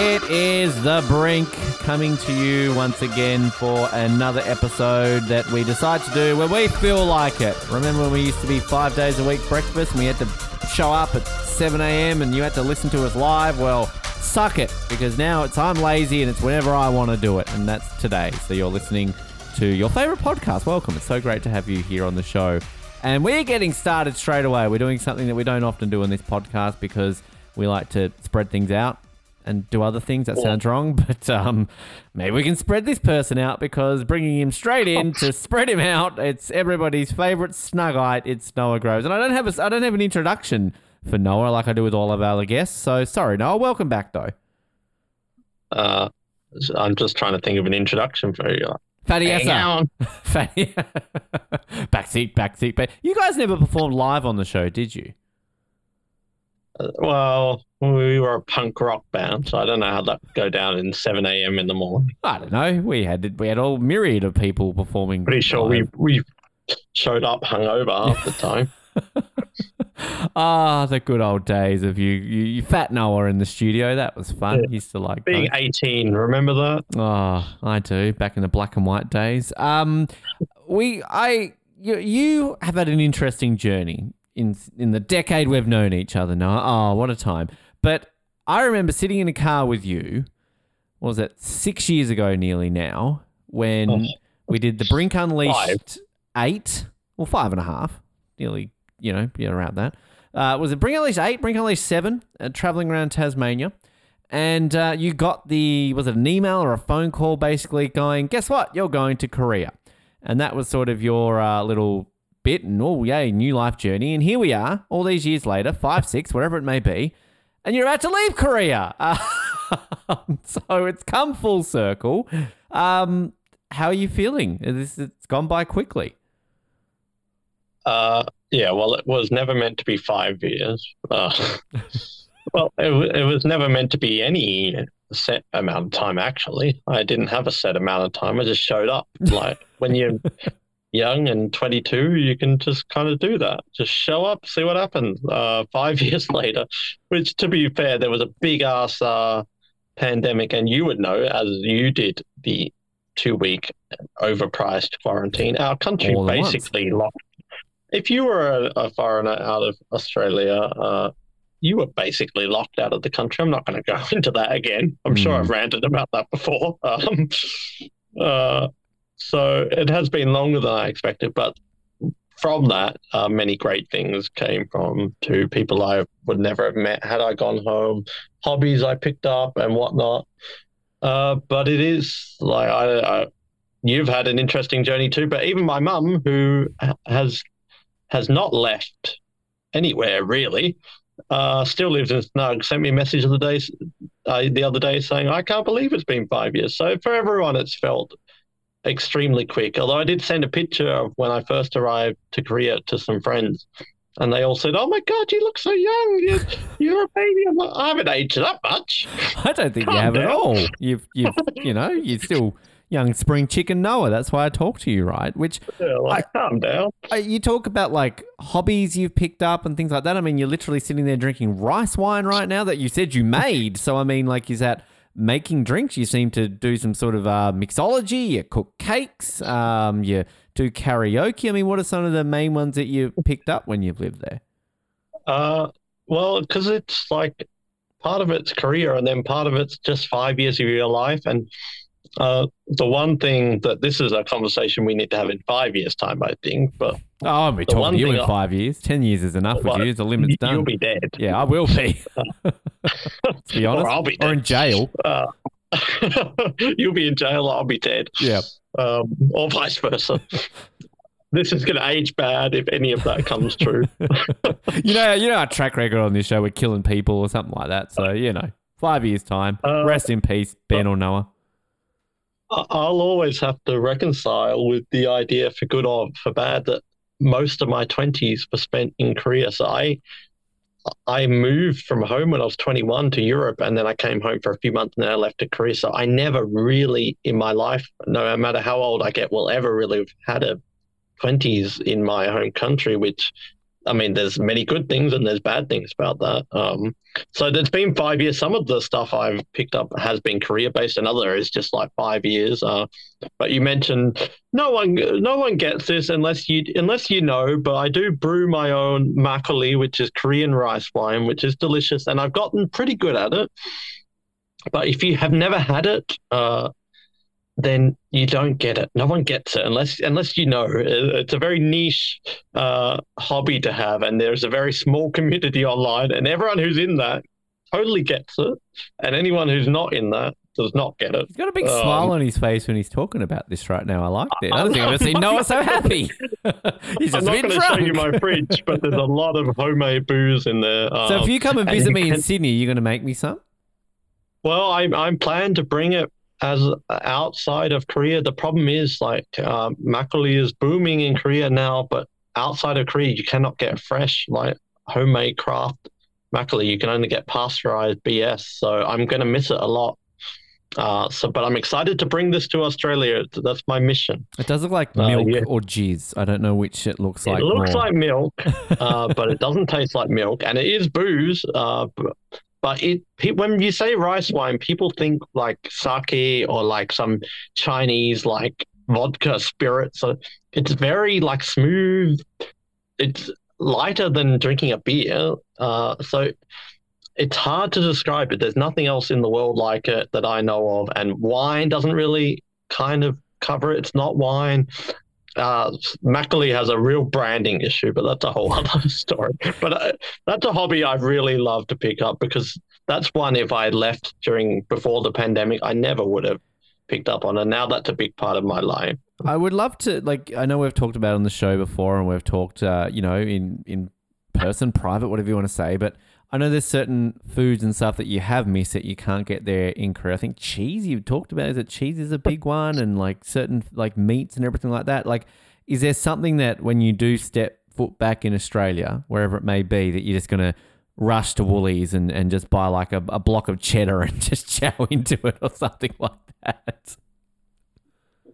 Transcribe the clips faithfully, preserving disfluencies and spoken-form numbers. It is The Brink coming to you once again for another episode that we decide to do when we feel like it. Remember when we used to be five days a week breakfast and we had to show up at seven a m and you had to listen to us live? Well, suck it, because now it's I'm lazy and it's whenever I want to do it, and that's today. So you're listening to your favourite podcast. Welcome. It's so great to have you here on the show. And we're getting started straight away. We're doing something that we don't often do on this podcast because we like to spread things out and do other things. That sounds wrong, but um, maybe we can spread this person out, because bringing him straight in to spread him out, it's everybody's favourite Snugite. It's Noah Groves, and I don't have a, I don't have an introduction for Noah like I do with all of our other guests. So sorry, Noah. Welcome back, though. Uh, I'm just trying to think of an introduction for you. Fatty Essa. Fatty. Backseat, backseat. But you guys never performed live on the show, did you? Well, we were a punk rock band, so I don't know how that would go down in seven a m in the morning. I don't know. We had we had all myriad of people performing. Pretty sure live. we we showed up hungover half the time. Ah, oh, the good old days of you, you, you fat Noah in the studio. That was fun. Yeah. Used to like being those. eighteen. Remember that? Oh, I do. Back in the black and white days. Um, we I you, you have had an interesting journey. In in the decade we've known each other now. Oh, what a time. But I remember sitting in a car with you, what was that, six years ago nearly now, when oh. we did the Brink Unleashed five. eight, well, five and a half, nearly, you know, yeah, around that. Uh, was it Brink Unleashed eight, Brink Unleashed seven, uh, travelling around Tasmania. And uh, you got the, was it an email or a phone call basically going, guess what, you're going to Korea. And that was sort of your uh, little... bit and oh yay, new life journey. And here we are, all these years later, five, six, whatever it may be, and you're about to leave Korea. Uh, so it's come full circle. Um, how are you feeling? This it's gone by quickly. Uh, yeah. Well, it was never meant to be five years. Uh, well, it, it was never meant to be any set amount of time. Actually, I didn't have a set amount of time. I just showed up. Like when you. Young and twenty-two, you can just kind of do that. Just show up, see what happens. Uh, five years later, which to be fair, there was a big ass uh, pandemic, and you would know as you did the two-week overpriced quarantine. Our country basically locked. If you were a, a foreigner out of Australia, uh, you were basically locked out of the country. I'm not going to go into that again. I'm mm. sure I've ranted about that before. Um, uh, So it has been longer than I expected, but from that, uh, many great things came from to people I would never have met had I gone home, hobbies I picked up and whatnot. Uh, but it is like I, I, you've had an interesting journey too. But even my mum, who has has not left anywhere really, uh, still lives in Snug, sent me a message the day uh, the other day saying, "I can't believe it's been five years." So for everyone, it's felt extremely quick, although I did send a picture of when I first arrived to Korea to some friends, and they all said, "Oh my god, you look so young, you're, you're a baby." I'm like, I haven't aged that much. I don't think Calm you have down. At all. You've, you've you know, you're still young spring chicken Noah. That's why I talk to you, right? Which yeah, like, I, calm down. I, you talk about like hobbies you've picked up and things like that. I mean, you're literally sitting there drinking rice wine right now that you said you made. So I mean, like, is that making drinks? You seem to do some sort of uh, mixology, you cook cakes, um, you do karaoke. I mean, what are some of the main ones that you picked up when you've lived there? Uh, well, because it's like part of it's career and then part of it's just five years of your life. And uh, the one thing that this is a conversation we need to have in five years' time, I think. But oh, I'll be talking to you in five I, years. Ten years is enough well, with you. The limit's done. You'll be dead. Yeah, I will be. To be honest, or I'll be dead. Or in jail. Uh, you'll be in jail, I'll be dead. Yeah. Um, or vice versa. This is going to age bad if any of that comes true. you know, you know our track record on this show, we're killing people or something like that. So, you know, five years' time. Uh, rest in peace, Ben uh, or Noah. I'll always have to reconcile with the idea for good or for bad that most of my twenties were spent in Korea. So I... I moved from home when I was twenty-one to Europe, and then I came home for a few months and then I left to Korea. So I never really in my life, no matter how old I get, will ever really have had a twenties in my home country, which I mean, there's many good things and there's bad things about that. Um, so it's been five years. Some of the stuff I've picked up has been career-based, and other is just like five years. Uh, but you mentioned no one, no one gets this unless you, unless you know. But I do brew my own makgeolli, which is Korean rice wine, which is delicious, and I've gotten pretty good at it. But if you have never had it, uh, then you don't get it. No one gets it unless unless you know. It's a very niche uh, hobby to have, and there's a very small community online, and everyone who's in that totally gets it, and anyone who's not in that does not get it. He's got a big um, smile on his face when he's talking about this right now. I like it. I don't think I've ever seen Noah so happy. He's just I'm not going to show you my fridge, but there's a lot of homemade booze in there. Um, so if you come and visit and me can... in Sydney, you're going to make me some? Well, I'm I'm planning to bring it as outside of Korea. The problem is like uh, makgeolli is booming in Korea now, but outside of Korea you cannot get fresh like homemade craft makgeolli. You can only get pasteurized B S. So I'm going to miss it a lot. Uh, so, but I'm excited to bring this to Australia. That's my mission. It does look like milk uh, yeah. or jizz. I don't know which it looks it like. It looks more. like milk, uh, but it doesn't taste like milk, and it is booze. Uh, but, But it, when you say rice wine, people think like sake or like some Chinese like vodka spirit. So it's very like smooth. It's lighter than drinking a beer. Uh, so it's hard to describe it. There's nothing else in the world like it that I know of. And wine doesn't really kind of cover it. It's not wine. Uh, makgeolli has a real branding issue, but that's a whole other story. But uh, that's a hobby I've really loved to pick up, because that's one if I had left during before the pandemic, I never would have picked up on. And now that's a big part of my life. I would love to, like, I know we've talked about it on the show before, and we've talked, uh, you know, in, in person, private, whatever you want to say, but I know there's certain foods and stuff that you have missed that you can't get there in Korea. I think cheese you talked about, is that cheese is a big one, and like certain like meats and everything like that. Like, is there something that when you do step foot back in Australia, wherever it may be, that you're just going to rush to Woolies and, and just buy like a, a block of cheddar and just chow into it or something like that?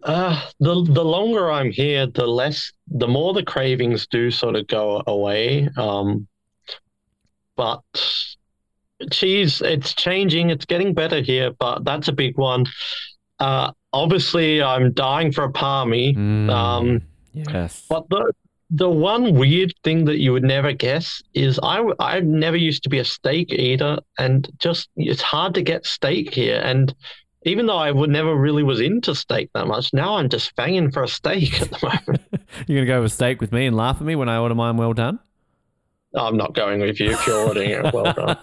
Uh, the the longer I'm here, the less, the more the cravings do sort of go away. Um But cheese, it's changing. It's getting better here, but that's a big one. Uh, obviously, I'm dying for a palmy. Mm, um, yes. But the the one weird thing that you would never guess is I, I never used to be a steak eater, and just it's hard to get steak here. And even though I would never really was into steak that much, now I'm just banging for a steak at the moment. You're going to go over steak with me and laugh at me when I order mine well done? I'm not going with you if you're ordering it. Well done.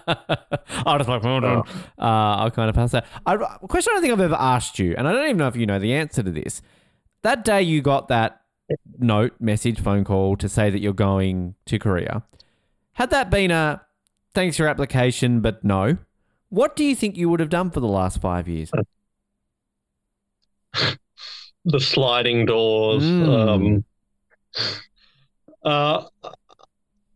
I'll just like, well done. Uh, I'll kind of pass that. I, a question I don't think I've ever asked you, and I don't even know if you know the answer to this. That day you got that note, message, phone call to say that you're going to Korea. Had that been a, thanks for your application, but no, what do you think you would have done for the last five years? The sliding doors. Mm. Um, uh,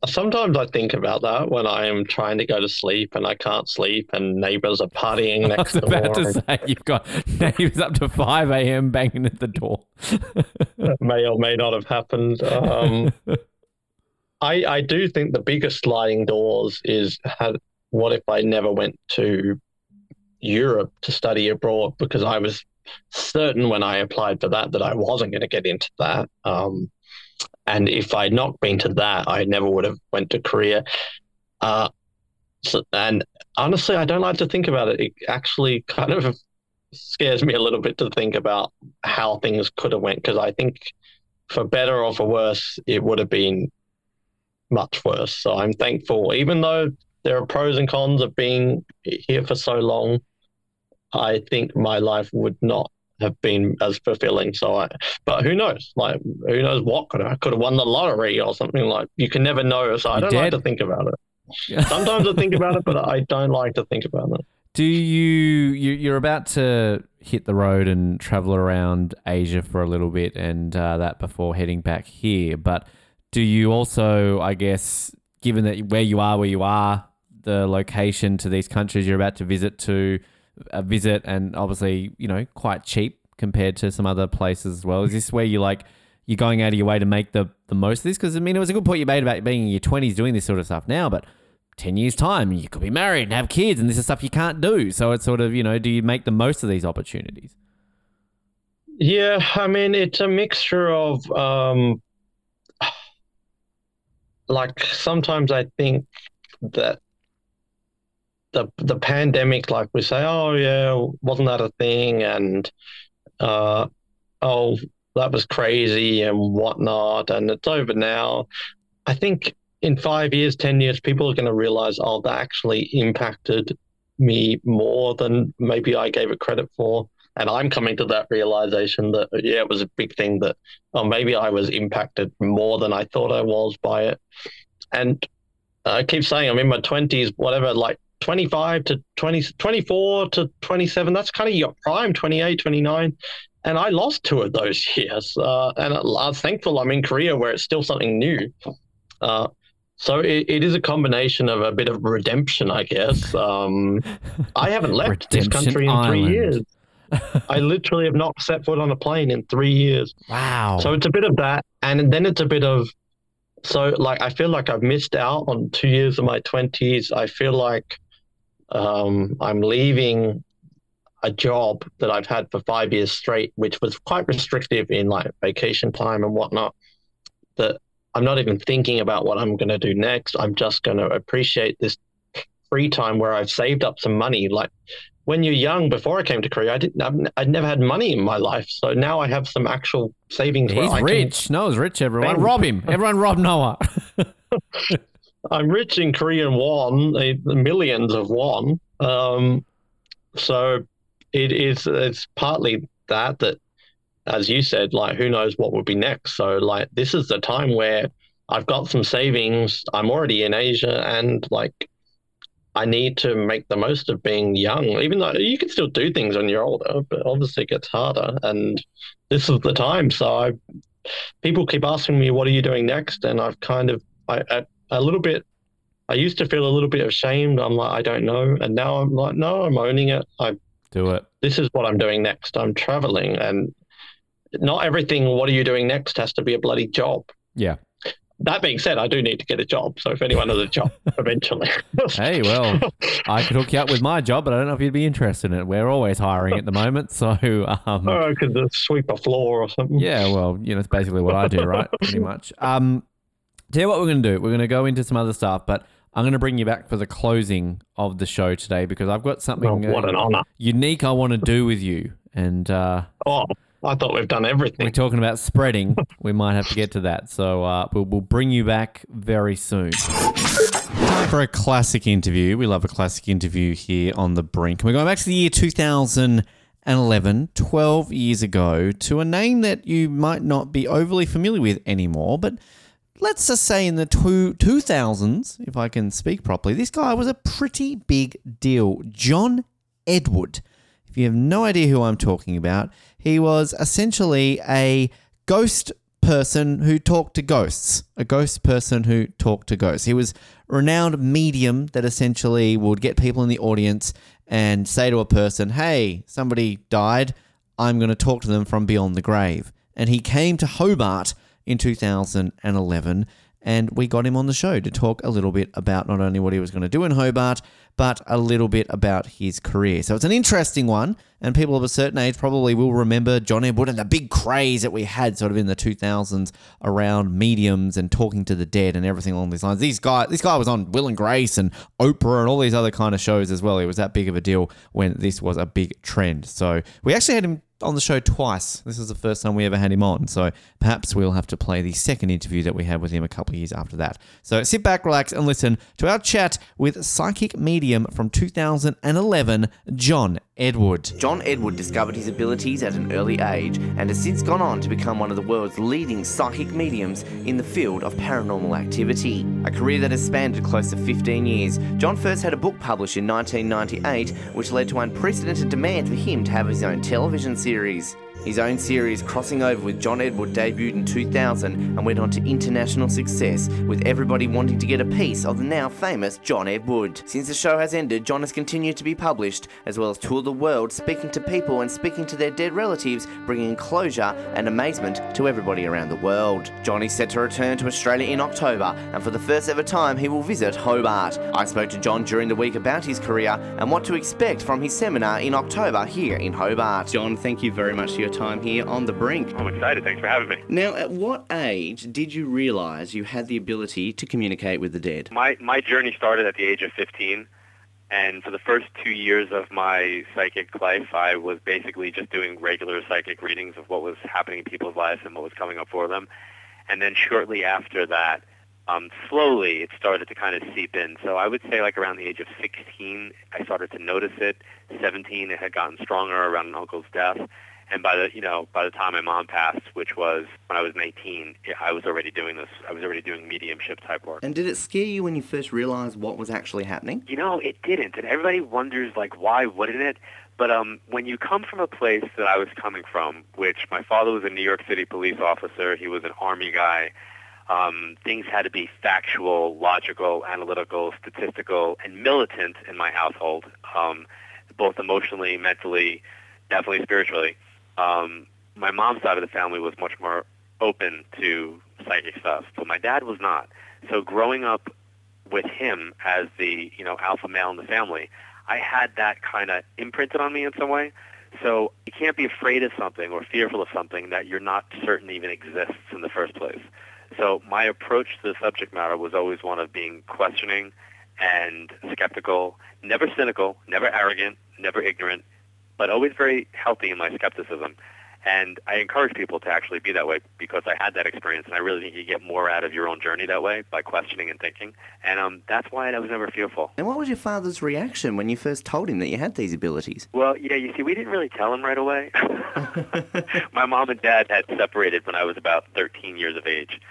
Sometimes I think about that when I am trying to go to sleep and I can't sleep and neighbours are partying next door. I was about to say, you've got neighbours up to five a.m. banging at the door. That may or may not have happened. Um, I I do think the biggest sliding doors is had, what if I never went to Europe to study abroad, because I was certain when I applied for that that I wasn't going to get into that. Um And if I'd not been to that, I never would have went to Korea. Uh, so, and honestly, I don't like to think about it. It actually kind of scares me a little bit to think about how things could have went, because I think for better or for worse, it would have been much worse. So I'm thankful, even though there are pros and cons of being here for so long, I think my life would not have been as fulfilling. So I, but who knows? Like, who knows what could have, I could have won the lottery or something. Like, you can never know. So I don't like to think about it. Sometimes I think about it, but I don't like to think about it. Do you, you, you're about to hit the road and travel around Asia for a little bit and uh, that before heading back here. But do you also, I guess, given that where you are, where you are, the location to these countries you're about to visit to, a visit and obviously, you know, quite cheap compared to some other places as well. Is this where you like, you're going out of your way to make the the most of this? Because, I mean, it was a good point you made about being in your twenties doing this sort of stuff now, but ten years' time, you could be married and have kids, and this is stuff you can't do. So it's sort of, you know, do you make the most of these opportunities? Yeah, I mean, it's a mixture of, um, like, sometimes I think that the the pandemic, like we say, oh, yeah, wasn't that a thing? And, uh, oh, that was crazy and whatnot, and it's over now. I think in five years, ten years, people are going to realize, oh, that actually impacted me more than maybe I gave it credit for. And I'm coming to that realization that, yeah, it was a big thing that, oh, maybe I was impacted more than I thought I was by it. And I keep saying I'm in my twenties, whatever, like twenty-five to twenty, twenty-four to twenty-seven, that's kind of your prime, twenty-eight, twenty-nine. And I lost two of those years. Uh, and I was thankful I'm in Korea where it's still something new. Uh, so it, it is a combination of a bit of redemption, I guess. Um, I haven't left this country in Island. three years. I literally have not set foot on a plane in three years. Wow. So it's a bit of that. And then it's a bit of, so like, I feel like I've missed out on two years of my twenties. I feel like um, I'm leaving a job that I've had for five years straight, which was quite restrictive in like vacation time and whatnot, that I'm not even thinking about what I'm going to do next. I'm just going to appreciate this free time where I've saved up some money. Like, when you're young, before I came to Korea, I didn't. I've, I'd never had money in my life, so now I have some actual savings. He's where rich. Can... Noah's rich. Everyone spend. Rob him. Everyone rob Noah. I'm rich in Korean won, millions of won. Um, so it is. It's partly that that, as you said, like who knows what would be next. So like this is the time where I've got some savings. I'm already in Asia, and like, I need to make the most of being young, even though you can still do things when you're older, but obviously it gets harder. And this is the time. So I, people keep asking me, what are you doing next? And I've kind of, I, I, a little bit, I used to feel a little bit ashamed. I'm like, I don't know. And now I'm like, no, I'm owning it. I do it. This is what I'm doing next. I'm traveling, and not everything, what are you doing next, has to be a bloody job. Yeah. That being said, I do need to get a job. So if anyone has a job, eventually. Hey, well, I could hook you up with my job, but I don't know if you'd be interested in it. We're always hiring at the moment, so... Um, oh, I could sweep a floor or something. Yeah, well, you know, it's basically what I do, right? Pretty much. Um, tell you what we're going to do. We're going to go into some other stuff, but I'm going to bring you back for the closing of the show today because I've got something oh, what uh, an honor. unique I want to do with you. And uh, oh. I thought we've done everything. We're talking about spreading. We might have to get to that. So uh, we'll, we'll bring you back very soon. Time for a classic interview. We love a classic interview here on The Brink. We're going back to the year two thousand eleven, twelve years ago, to a name that you might not be overly familiar with anymore. But let's just say in the two, 2000s, if I can speak properly, this guy was a pretty big deal. John Edward. You have no idea who I'm talking about. He was essentially a ghost person who talked to ghosts, a ghost person who talked to ghosts. He was a renowned medium that essentially would get people in the audience and say to a person, hey, somebody died, I'm going to talk to them from beyond the grave. And he came to Hobart in two thousand eleven, and we got him on the show to talk a little bit about not only what he was going to do in Hobart, but a little bit about his career. So it's an interesting one, and people of a certain age probably will remember John Edward and the big craze that we had sort of in the two thousands around mediums and talking to the dead and everything along these lines. These guy, this guy was on Will and Grace and Oprah and all these other kind of shows as well. It was that big of a deal when this was a big trend. So we actually had him on the show twice. This is the first time we ever had him on, so perhaps we'll have to play the second interview that we had with him a couple of years after that. So sit back, relax, and listen to our chat with psychic medium from two thousand eleven, John Edward. John Edward discovered his abilities at an early age and has since gone on to become one of the world's leading psychic mediums in the field of paranormal activity. A career that has spanned close to fifteen years, John first had a book published in nineteen ninety-eight, which led to unprecedented demand for him to have his own television series. His own series, Crossing Over with John Edward, debuted in two thousand and went on to international success, with everybody wanting to get a piece of the now famous John Edward. Since the show has ended, John has continued to be published, as well as tour the world, speaking to people and speaking to their dead relatives, bringing closure and amazement to everybody around the world. John is set to return to Australia in October, and for the first ever time he will visit Hobart. I spoke to John during the week about his career and what to expect from his seminar in October here in Hobart. John, thank you very much for your time here on The Brink. I'm excited, thanks for having me. Now, at what age did you realise you had the ability to communicate with the dead? My my journey started at the age of fifteen, and for the first two years of my psychic life, I was basically just doing regular psychic readings of what was happening in people's lives and what was coming up for them. And then shortly after that, um, slowly it started to kind of seep in. So I would say like around the age of sixteen, I started to notice it. seventeen, it had gotten stronger around an uncle's death. And by the, you know, by the time my mom passed, which was when I was nineteen, I was already doing this. I was already doing mediumship type work. And did it scare you when you first realized what was actually happening? You know, it didn't. And everybody wonders, like, why wouldn't it? But um, when you come from a place that I was coming from, which my father was a New York City police officer, he was an army guy, um, things had to be factual, logical, analytical, statistical, and militant in my household, um, both emotionally, mentally, definitely spiritually. Um, my mom's side of the family was much more open to psychic stuff, but my dad was not. So growing up with him as the, you know, alpha male in the family, I had that kind of imprinted on me in some way. So you can't be afraid of something or fearful of something that you're not certain even exists in the first place. So my approach to the subject matter was always one of being questioning and skeptical, never cynical, never arrogant, never ignorant, but always very healthy in my skepticism. And I encourage people to actually be that way because I had that experience, and I really think you get more out of your own journey that way by questioning and thinking. And um, that's why I was never fearful. And what was your father's reaction when you first told him that you had these abilities? Well, yeah, you see, we didn't really tell him right away. My mom and dad had separated when I was about thirteen years of age.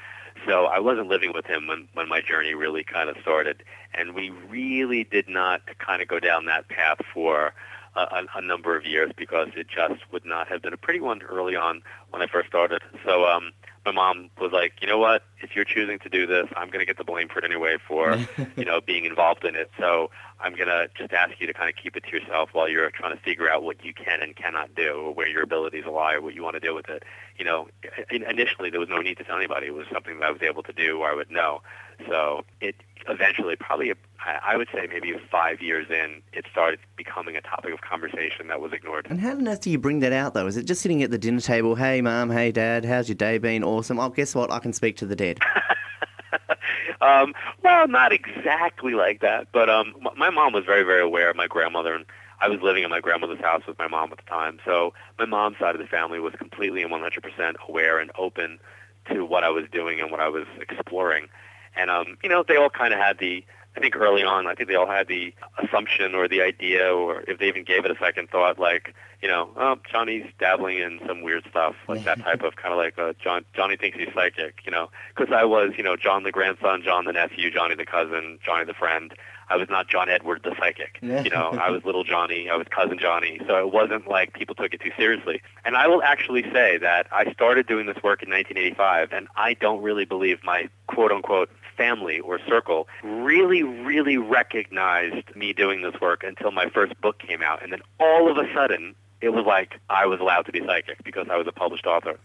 So I wasn't living with him when, when my journey really kind of started. And we really did not kind of go down that path for A, a number of years because it just would not have been a pretty one early on when I first started. So um, my mom was like, you know what, if you're choosing to do this, I'm going to get the blame for it anyway for, you know, being involved in it. So I'm going to just ask you to kind of keep it to yourself while you're trying to figure out what you can and cannot do or where your abilities lie or what you want to do with it. You know, initially there was no need to tell anybody. It was something that I was able to do or I would know. So it eventually probably a I would say maybe five years in, it started becoming a topic of conversation that was ignored. And how on earth do you bring that out, though? Is it just sitting at the dinner table, hey, Mom, hey, Dad, how's your day been? Awesome. Oh, guess what? I can speak to the dead. um, well, not exactly like that, but um, my mom was very, very aware of my grandmother, and I was living in my grandmother's house with my mom at the time, so my mom's side of the family was completely and one hundred percent aware and open to what I was doing and what I was exploring. And, um, you know, they all kind of had the... I think early on, I think they all had the assumption or the idea, or if they even gave it a second thought, like, you know, oh, Johnny's dabbling in some weird stuff, like that type of kind of like, uh, John, Johnny thinks he's psychic, you know, because I was, you know, John the grandson, John the nephew, Johnny the cousin, Johnny the friend. I was not John Edward the psychic. You know, I was little Johnny, I was cousin Johnny. So it wasn't like people took it too seriously. And I will actually say that I started doing this work in nineteen eighty-five, and I don't really believe my quote-unquote family or circle really, really recognized me doing this work until my first book came out. And then all of a sudden, it was like I was allowed to be psychic because I was a published author.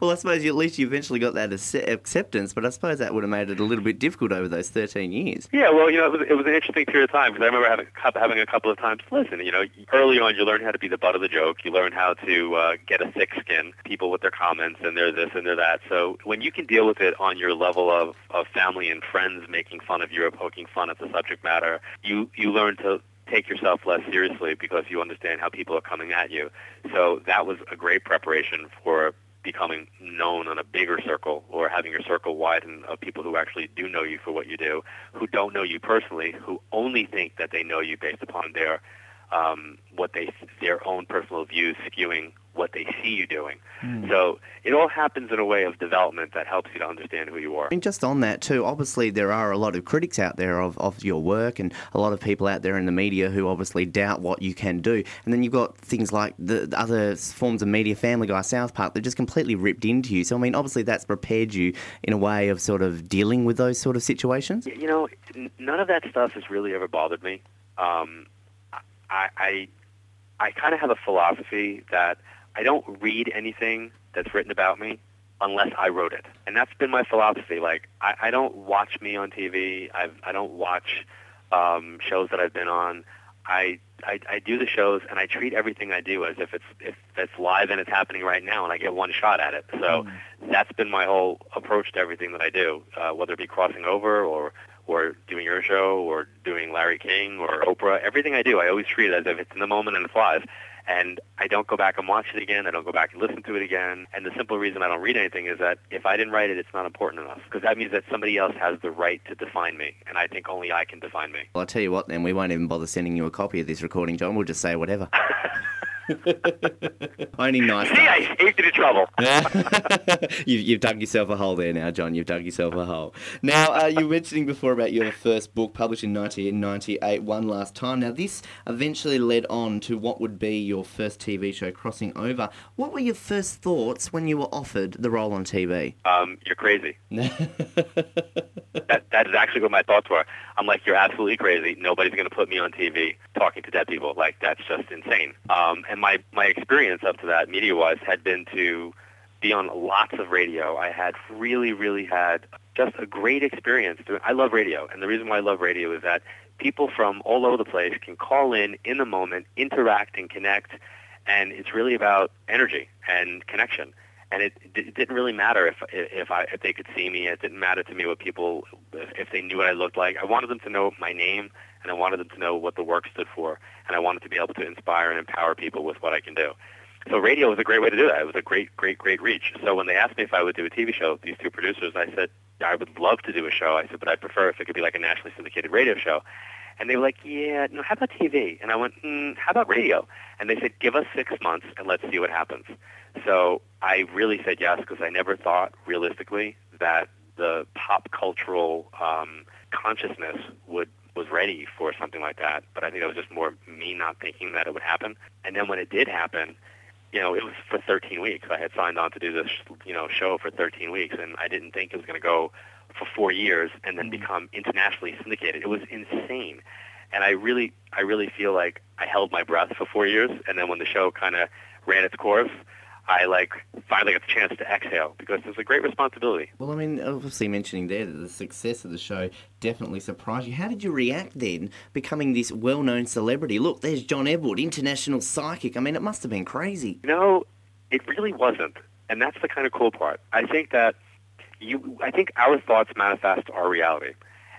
Well, I suppose you, at least you eventually got that acceptance, but I suppose that would have made it a little bit difficult over those thirteen years. Yeah, well, you know, it was, it was an interesting period of time because I remember having, having a couple of times, listen, you know, early on you learn how to be the butt of the joke. You learn how to uh, get a thick skin, people with their comments and they're this and they're that. So when you can deal with it on your level of, of family and friends making fun of you or poking fun at the subject matter, you, you learn to take yourself less seriously because you understand how people are coming at you. So that was a great preparation for becoming known on a bigger circle or having your circle widen of people who actually do know you for what you do, who don't know you personally, who only think that they know you based upon their um, what they their own personal views skewing what they see you doing. Mm. So it all happens in a way of development that helps you to understand who you are. And just on that too, obviously there are a lot of critics out there of, of your work, and a lot of people out there in the media who obviously doubt what you can do. And then you've got things like the, the other forms of media, Family Guy, South Park, that just completely ripped into you. So, I mean, obviously that's prepared you in a way of sort of dealing with those sort of situations? You know, none of that stuff has really ever bothered me. Um, I, I, I kind of have a philosophy that I don't read anything that's written about me unless I wrote it. And that's been my philosophy. Like, I, I don't watch me on T V. I've, I don't watch um, shows that I've been on. I, I I do the shows, and I treat everything I do as if it's if it's live and it's happening right now, and I get one shot at it. So mm. that's been my whole approach to everything that I do, uh, whether it be Crossing Over or, or doing your show or doing Larry King or Oprah. Everything I do, I always treat it as if it's in the moment and it's live. And I don't go back and watch it again. I don't go back and listen to it again. And the simple reason I don't read anything is that if I didn't write it, it's not important enough. Because that means that somebody else has the right to define me. And I think only I can define me. Well, I'll tell you what, then. We won't even bother sending you a copy of this recording, John. We'll just say whatever. Only nice. See, I saved you the trouble. you've, you've dug yourself a hole there now, John. You've dug yourself a hole. Now, uh, you were mentioning before about your first book published in nineteen ninety-eight, One Last Time. Now, this eventually led on to what would be your first T V show, Crossing Over. What were your first thoughts when you were offered the role on T V? Um, you're crazy. that, that is actually what my thoughts were. I'm like, you're absolutely crazy. Nobody's going to put me on T V talking to dead people. Like, that's just insane. Um, and my, my experience up to that, media-wise, had been to be on lots of radio. I had really, really had just a great experience. I love radio, and the reason why I love radio is that people from all over the place can call in in the moment, interact and connect, and it's really about energy and connection. And it, it didn't really matter if if I if they could see me. It didn't matter to me what people, if they knew what I looked like. I wanted them to know my name, and I wanted them to know what the work stood for, and I wanted to be able to inspire and empower people with what I can do. So radio was a great way to do that. It was a great, great, great reach. So when they asked me if I would do a T V show, these two producers, I said, I would love to do a show. I said, but I'd prefer if it could be like a nationally syndicated radio show. And they were like, yeah, no, how about T V? And I went, mm, how about radio? And they said, give us six months and let's see what happens. So I really said yes, because I never thought realistically that the pop cultural um, consciousness would was ready for something like that. But I think that was just more me not thinking that it would happen. And then when it did happen, you know, it was for thirteen weeks. I had signed on to do this, you know, show for thirteen weeks, and I didn't think it was going to go for four years and then become internationally syndicated. It was insane. And I really, I really feel like I held my breath for four years. And then when the show kind of ran its course, I, like, finally got the chance to exhale, because it's a great responsibility. Well, I mean, obviously mentioning there that the success of the show definitely surprised you. How did you react then, becoming this well-known celebrity? Look, there's John Edward, international psychic. I mean, it must have been crazy. You know, it really wasn't, and that's the kind of cool part. I think that you, I think our thoughts manifest our reality,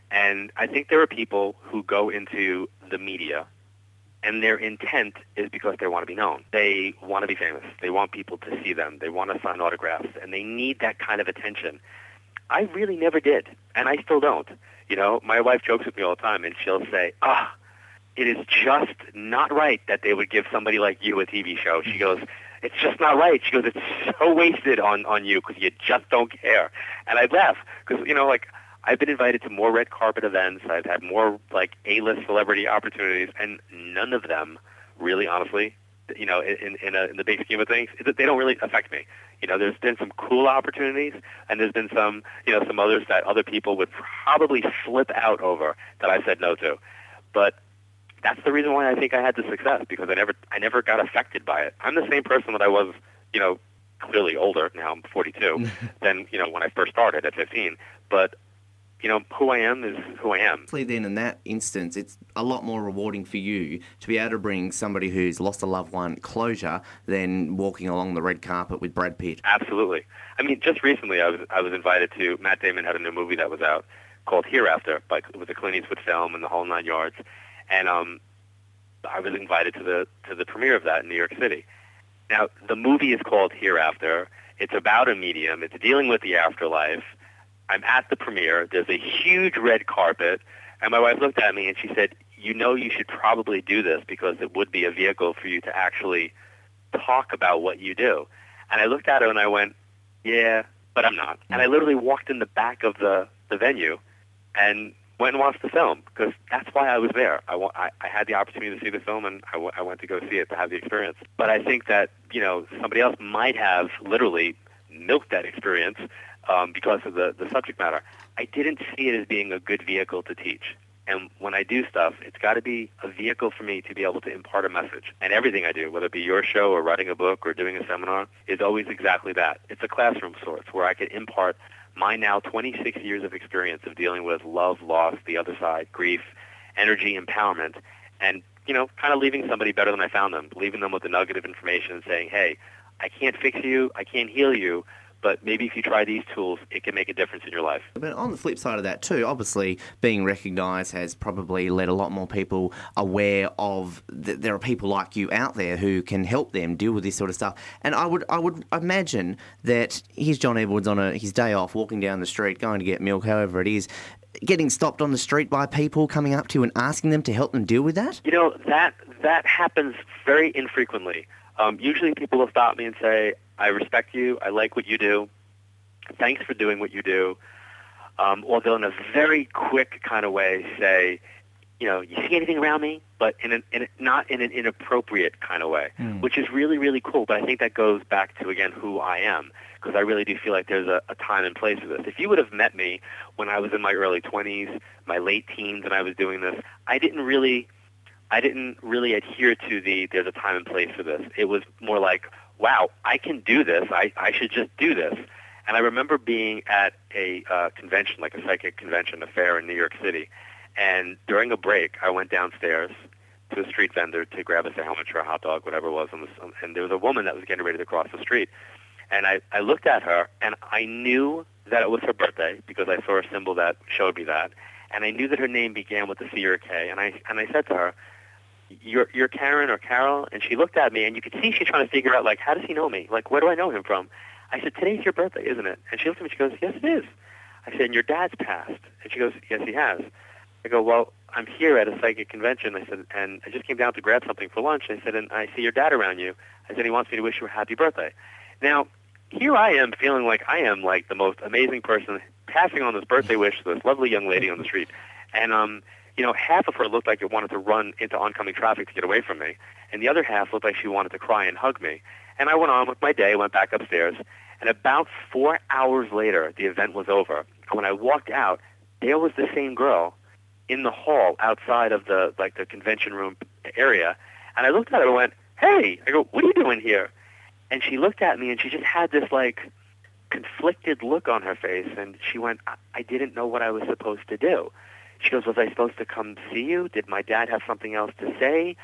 and I think there are people who go into the media, and their intent is because they want to be known. They want to be famous. They want people to see them. They want to sign autographs, and they need that kind of attention. I really never did, and I still don't. You know, my wife jokes with me all the time, and she'll say, ah, it is just not right that they would give somebody like you a T V show. She goes, it's just not right. She goes, it's so wasted on, on you because you just don't care. And I laugh because, you know, like, I've been invited to more red carpet events. I've had more, like, A-list celebrity opportunities, and none of them really, honestly, you know, in in, a, in the big scheme of things, they don't really affect me. You know, there's been some cool opportunities, and there's been some, you know, some others that other people would probably flip out over that I said no to. But that's the reason why I think I had the success, because I never, I never got affected by it. I'm the same person that I was, you know, clearly older, now I'm forty-two, than, you know, when I first started at fifteen, but you know, who I am is who I am. Then in that instance, it's a lot more rewarding for you to be able to bring somebody who's lost a loved one closure than walking along the red carpet with Brad Pitt. Absolutely. I mean, just recently I was I was invited to, Matt Damon had a new movie that was out called Hereafter, by, it was a Clint Eastwood film and the whole nine yards. And um, I was invited to the to the premiere of that in New York City. Now, the movie is called Hereafter. It's about a medium. It's dealing with the afterlife. I'm at the premiere, there's a huge red carpet, and my wife looked at me and she said, you know you should probably do this because it would be a vehicle for you to actually talk about what you do. And I looked at her and I went, yeah, but I'm not. And I literally walked in the back of the, the venue and went and watched the film because that's why I was there. I, wa- I, I had the opportunity to see the film and I, w- I went to go see it to have the experience. But I think that, you know, somebody else might have literally milked that experience um, because of the, the subject matter. I didn't see it as being a good vehicle to teach. And when I do stuff, it's got to be a vehicle for me to be able to impart a message. And everything I do, whether it be your show or writing a book or doing a seminar, is always exactly that. It's a classroom of sorts where I can impart my now twenty-six years of experience of dealing with love, loss, the other side, grief, energy, empowerment, and, you know, kind of leaving somebody better than I found them, leaving them with a nugget of information and saying, hey, I can't fix you, I can't heal you, but maybe if you try these tools, it can make a difference in your life. But on the flip side of that too, obviously being recognised has probably led a lot more people aware of that there are people like you out there who can help them deal with this sort of stuff. And I would I would imagine that here's John Edwards on a, his day off, walking down the street, going to get milk, however it is, getting stopped on the street by people coming up to you and asking them to help them deal with that? You know, that, that happens very infrequently. Um, usually people will stop me and say, I respect you, I like what you do, thanks for doing what you do. Um, or they'll in a very quick kind of way say, you know, you see anything around me? But in an, in a, not in an inappropriate kind of way, mm. which is really, really cool. But I think that goes back to, again, who I am, because I really do feel like there's a, a time and place for this. If you would have met me when I was in my early twenties, my late teens, and I was doing this, I didn't really... I didn't really adhere to the there's a time and place for this. It was more like, wow, I can do this. I, I should just do this. And I remember being at a uh, convention, like a psychic convention, a fair in New York City. And during a break, I went downstairs to a street vendor to grab a sandwich or a hot dog, whatever it was. And, was, and there was a woman that was getting ready to cross the street. And I, I looked at her, and I knew that it was her birthday because I saw a symbol that showed me that. And I knew that her name began with a C or a K. And I, and I said to her, You're, you're Karen or Carol? And she looked at me, and you could see she's trying to figure out, like, how does he know me? Like, where do I know him from? I said, today's your birthday, isn't it? And she looked at me, she goes, yes, it is. I said, and your dad's passed. And she goes, yes, he has. I go, well, I'm here at a psychic convention. I said, and I just came down to grab something for lunch. I said, and I see your dad around you. I said, he wants me to wish you a happy birthday. Now, here I am feeling like I am, like, the most amazing person passing on this birthday wish to this lovely young lady on the street. And, um... you know, half of her looked like it wanted to run into oncoming traffic to get away from me, and the other half looked like she wanted to cry and hug me. And I went on with my day, went back upstairs, and about four hours later, the event was over. And when I walked out, there was the same girl in the hall outside of the, like, the convention room area, and I looked at her and went, hey, I go, what are you doing here? And she looked at me, and she just had this, like, conflicted look on her face, and she went, I, I didn't know what I was supposed to do. She goes, was I supposed to come see you? Did my dad have something else to say?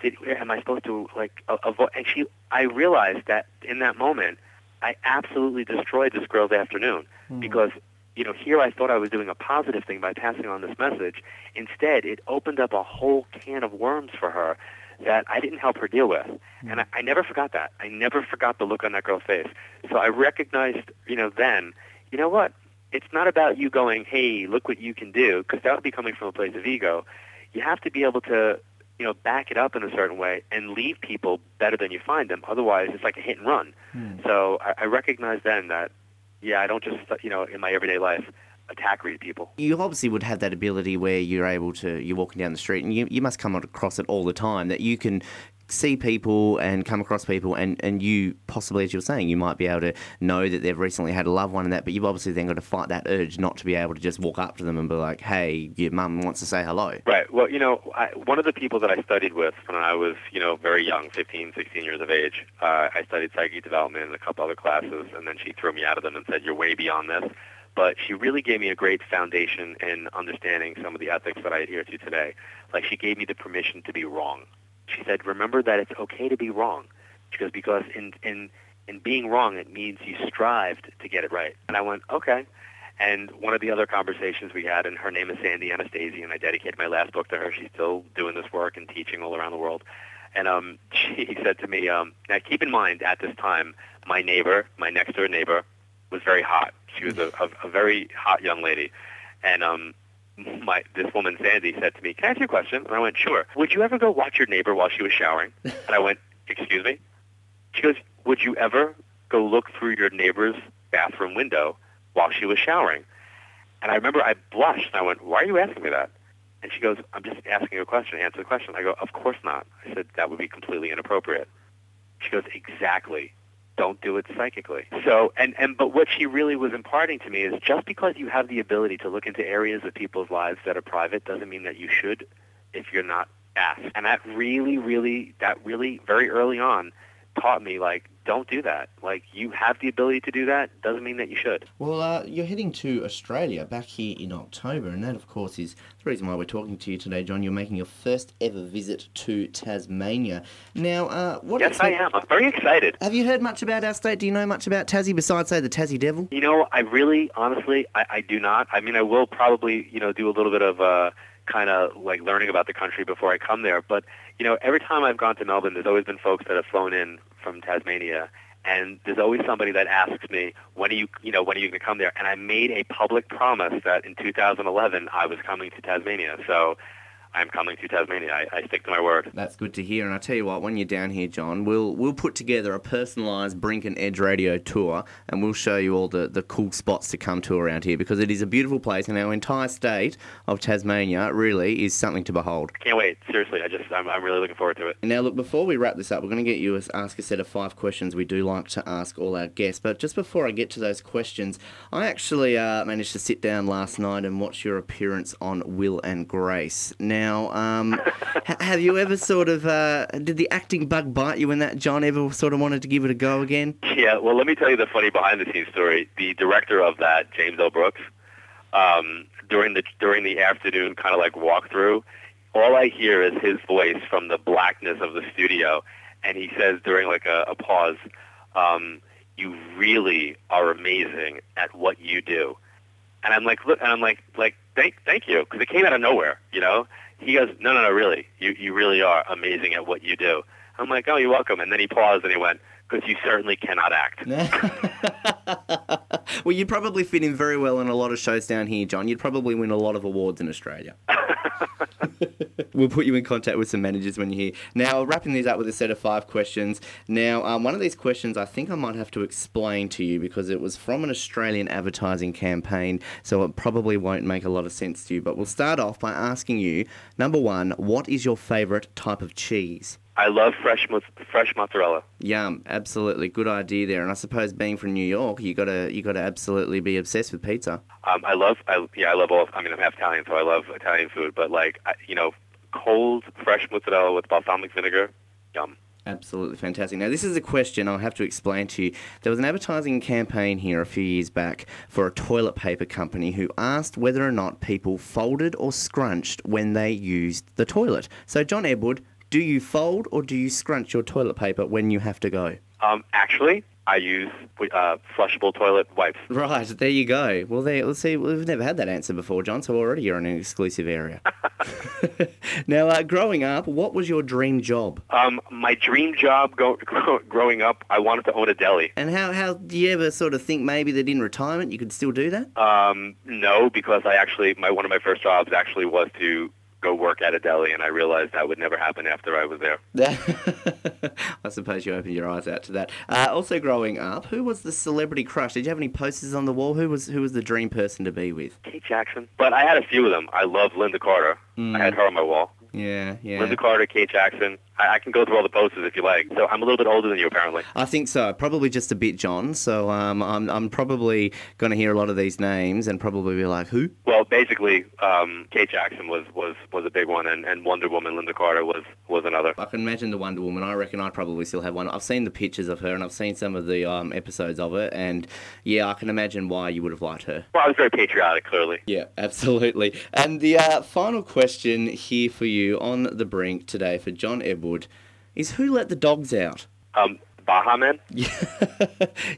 Did am I supposed to, like, avoid? And she, I realized that in that moment, I absolutely destroyed this girl's afternoon mm. because, you know, here I thought I was doing a positive thing by passing on this message. Instead, it opened up a whole can of worms for her that I didn't help her deal with. Mm. And I, I never forgot that. I never forgot the look on that girl's face. So I recognized, you know, then, you know what? It's not about you going, hey, look what you can do, because that would be coming from a place of ego. You have to be able to, you know, back it up in a certain way and leave people better than you find them. Otherwise, it's like a hit and run. Hmm. So I, I recognize then that, yeah, I don't just, you know, in my everyday life, attack read people. You obviously would have that ability where you're able to, you're walking down the street, and you, you must come across it all the time, that you can see people and come across people, and, and you possibly, as you're saying, you might be able to know that they've recently had a loved one and that, but you've obviously then got to fight that urge not to be able to just walk up to them and be like, hey, your mum wants to say hello. Right. Well, you know, I, one of the people that I studied with when I was, you know, very young, fifteen, sixteen years of age, uh, I studied psychic development and a couple other classes, and then she threw me out of them and said, you're way beyond this. But she really gave me a great foundation in understanding some of the ethics that I adhere to today. Like, she gave me the permission to be wrong. She said, remember that it's okay to be wrong. She goes, because in, in in being wrong, it means you strived to get it right. And I went, okay. And one of the other conversations we had, and her name is Sandy Anastasi, and I dedicated my last book to her. She's still doing this work and teaching all around the world. And um, she said to me, um, now keep in mind, at this time, my neighbor, my next-door neighbor, was very hot. She was a, a, a very hot young lady. And um, my this woman, Sandy, said to me, can I ask you a question? And I went, sure. Would you ever go watch your neighbor while she was showering? And I went, excuse me? She goes, would you ever go look through your neighbor's bathroom window while she was showering? And I remember I blushed, and I went, why are you asking me that? And she goes, I'm just asking you a question. Answer the question. I go, of course not. I said, that would be completely inappropriate. She goes, exactly. Don't do it psychically. So, and, and but what she really was imparting to me is just because you have the ability to look into areas of people's lives that are private doesn't mean that you should if you're not asked. And that really, really, that really very early on taught me, like, don't do that. Like, you have the ability to do that. Doesn't mean that you should. Well, uh, you're heading to Australia back here in October, and that, of course, is the reason why we're talking to you today, John. You're making your first ever visit to Tasmania. Now, uh, what... Yes, I am. I'm very excited. Have you heard much about our state? Do you know much about Tassie besides, say, the Tassie Devil? You know, I really, honestly, I, I do not. I mean, I will probably, you know, do a little bit of... Uh, kind of like learning about the country before I come there. But, you know, every time I've gone to Melbourne, there's always been folks that have flown in from Tasmania, and there's always somebody that asks me, when are you, you know, when are you going to come there? And I made a public promise that in two thousand eleven I was coming to Tasmania. So I'm coming to Tasmania. I, I stick to my word. That's good to hear. And I tell you what, when you're down here, John, we'll we'll put together a personalised Brink and Edge radio tour, and we'll show you all the, the cool spots to come to around here, because it is a beautiful place, and our entire state of Tasmania really is something to behold. I can't wait. Seriously, I just I'm, I'm really looking forward to it. Now, look, before we wrap this up, we're going to get you to ask a set of five questions we do like to ask all our guests. But just before I get to those questions, I actually uh, managed to sit down last night and watch your appearance on Will and Grace. Now. Now, um, have you ever sort of, uh, did the acting bug bite you when that John ever sort of wanted to give it a go again? Yeah, well, let me tell you the funny behind-the-scenes story. The director of that, James L. Brooks, um, during the during the afternoon kind of like walkthrough, all I hear is his voice from the blackness of the studio, and he says during like a, a pause, um, you really are amazing at what you do. And I'm like, look, and I'm like, like, thank, thank you, because it came out of nowhere, you know. He goes, no, no, no, really, you, you really are amazing at what you do. I'm like, oh, you're welcome. And then he paused and he went, because you certainly cannot act. Well, you probably fit in very well in a lot of shows down here, John. You'd probably win a lot of awards in Australia. We'll put you in contact with some managers when you're here. Now, wrapping these up with a set of five questions. Now, um, one of these questions I think I might have to explain to you, because it was from an Australian advertising campaign, so it probably won't make a lot of sense to you. But we'll start off by asking you, number one, what is your favourite type of cheese? I love fresh fresh mozzarella. Yum, absolutely. Good idea there. And I suppose being from New York, you gotta you gotta absolutely be obsessed with pizza. Um, I love, I, yeah, I love all. I mean, I'm half Italian, so I love Italian food. But like, you know, cold fresh mozzarella with balsamic vinegar, yum. Absolutely fantastic. Now, this is a question I'll have to explain to you. There was an advertising campaign here a few years back for a toilet paper company who asked whether or not people folded or scrunched when they used the toilet. So, John Edward, do you fold or do you scrunch your toilet paper when you have to go? Um, actually, I use uh, flushable toilet wipes. Right, there you go. Well, there, let's see, we've never had that answer before, John, so already you're in an exclusive area. Now, uh, growing up, what was your dream job? Um, my dream job go, grow, growing up, I wanted to own a deli. And how, how do you ever sort of think maybe that in retirement you could still do that? Um, no, because I actually, my one of my first jobs actually was to go work at a deli, and I realized that would never happen after I was there. I suppose you opened your eyes out to that. Uh, also growing up, who was the celebrity crush? Did you have any posters on the wall? Who was who was the dream person to be with? Kate Jackson. But I had a few of them. I loved Linda Carter. Mm. I had her on my wall. Yeah, yeah. Linda Carter, Kate Jackson. I, I can go through all the posters if you like. So I'm a little bit older than you, apparently. I think so. Probably just a bit, John. So um, I'm I'm probably going to hear a lot of these names and probably be like, who? Well, basically, um, Kate Jackson was, was, was a big one, and, and Wonder Woman, Linda Carter, was, was another. I can imagine the Wonder Woman. I reckon I probably still have one. I've seen the pictures of her, and I've seen some of the um, episodes of it, and, yeah, I can imagine why you would have liked her. Well, I was very patriotic, clearly. Yeah, absolutely. And the uh, final question here for you on The Brink today for John Edward is, who let the dogs out? Um, Baha Man.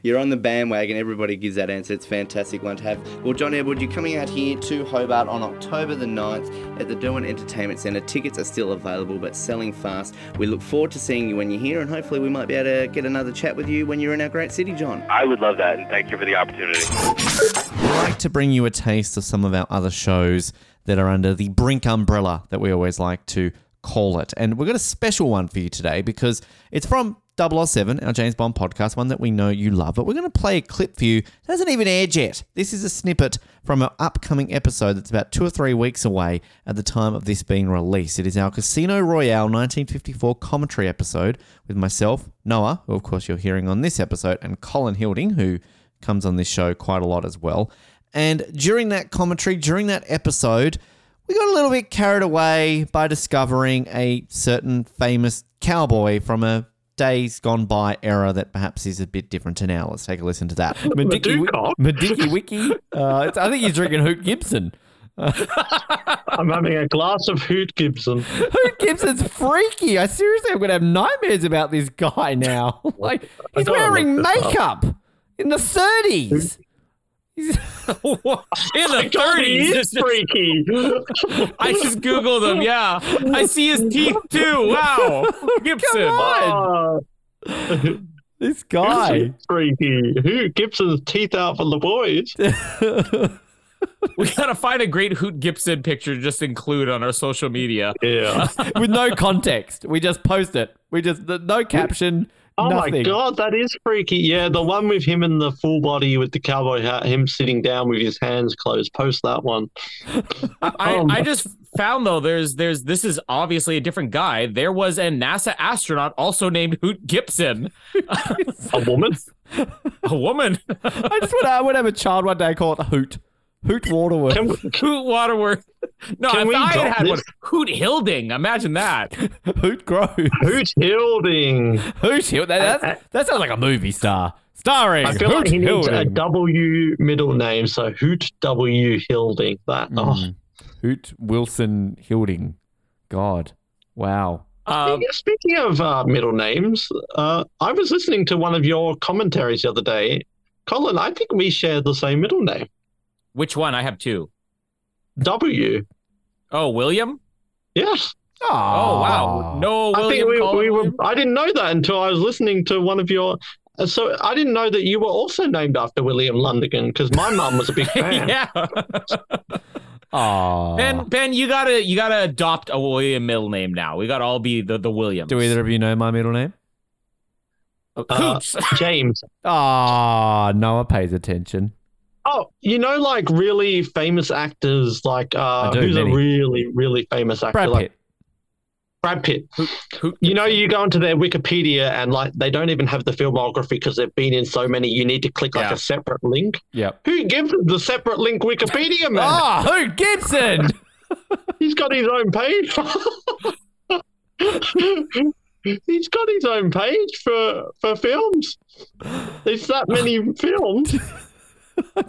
You're on the bandwagon. Everybody gives that answer. It's a fantastic one to have. Well, John Edward, you're coming out here to Hobart on October the ninth at the Derwent Entertainment Centre. Tickets are still available, but selling fast. We look forward to seeing you when you're here, and hopefully we might be able to get another chat with you when you're in our great city, John. I would love that, and thank you for the opportunity. We'd like to bring you a taste of some of our other shows that are under the Brink umbrella that we always like to call it. And we've got a special one for you today because it's from double oh seven, our James Bond podcast, one that we know you love. But we're going to play a clip for you that hasn't even aired yet. This is a snippet from an upcoming episode that's about two or three weeks away at the time of this being released. It is our Casino Royale nineteen fifty-four commentary episode with myself, Noah, who of course you're hearing on this episode, and Colin Hilding, who comes on this show quite a lot as well. And during that commentary, during that episode, we got a little bit carried away by discovering a certain famous cowboy from a days gone by era that perhaps is a bit different to now. Let's take a listen to that. Madiki Wiki. Wiki. Uh, it's, I think he's drinking Hoot Gibson. Uh, I'm having a glass of Hoot Gibson. Hoot Gibson's freaky. I seriously am going to have nightmares about this guy now. Like, he's wearing makeup up. In the thirties. He's, what? In the thirties, is freaky. I just googled him. Yeah, I see his teeth too. Wow, Gibson. Come on. Uh, this guy Gibson's freaky. Who Gibson's teeth out for the boys? We gotta find a great Hoot Gibson picture to just include on our social media. Yeah, with no context. We just post it. We just no caption. Oh, nothing. My God, that is freaky. Yeah, the one with him in the full body with the cowboy hat, him sitting down with his hands closed. Post that one. I, um. I just found, though, there's there's this is obviously a different guy. There was a NASA astronaut also named Hoot Gibson. A woman? A woman. I just want to, I would have a child one day called Hoot. Hoot Waterworth. We, Hoot Waterworth. No, I thought I had this? One. Hoot Hilding. Imagine that. Hoot Groves. Hoot Hilding. Hoot Hilding. That, that, that sounds like a movie star. Starring I feel Hoot like he Hilding. Needs a W middle name, so Hoot W Hilding. That. Mm. Oh. Hoot Wilson Hilding. God. Wow. Um, Speaking of uh, middle names, uh, I was listening to one of your commentaries the other day. Colin, I think we share the same middle name. Which one? I have two. W. Oh, William? Yes. Oh, wow. No, I William. Think we, we were, I didn't know that until I was listening to one of your... So I didn't know that you were also named after William Lundigan, because my mum was a big fan. Yeah. Aww. Ben, Ben, you got to you gotta adopt a William middle name now. We got to all be the, the Williams. Do either of you know my middle name? Uh, James. Ah, oh, Noah pays attention. Oh, you know, like really famous actors, like uh, do, who's many. a really, really famous actor? Brad Pitt. Like Brad Pitt. Who, who, you know, you go into their Wikipedia and like they don't even have the filmography because they've been in so many. You need to click like yeah. a separate link. Yeah. Who gives the separate link Wikipedia, man? Ah, oh, Hoot Gibson. He's got his own page. He's got his own page for for films. There's that many films.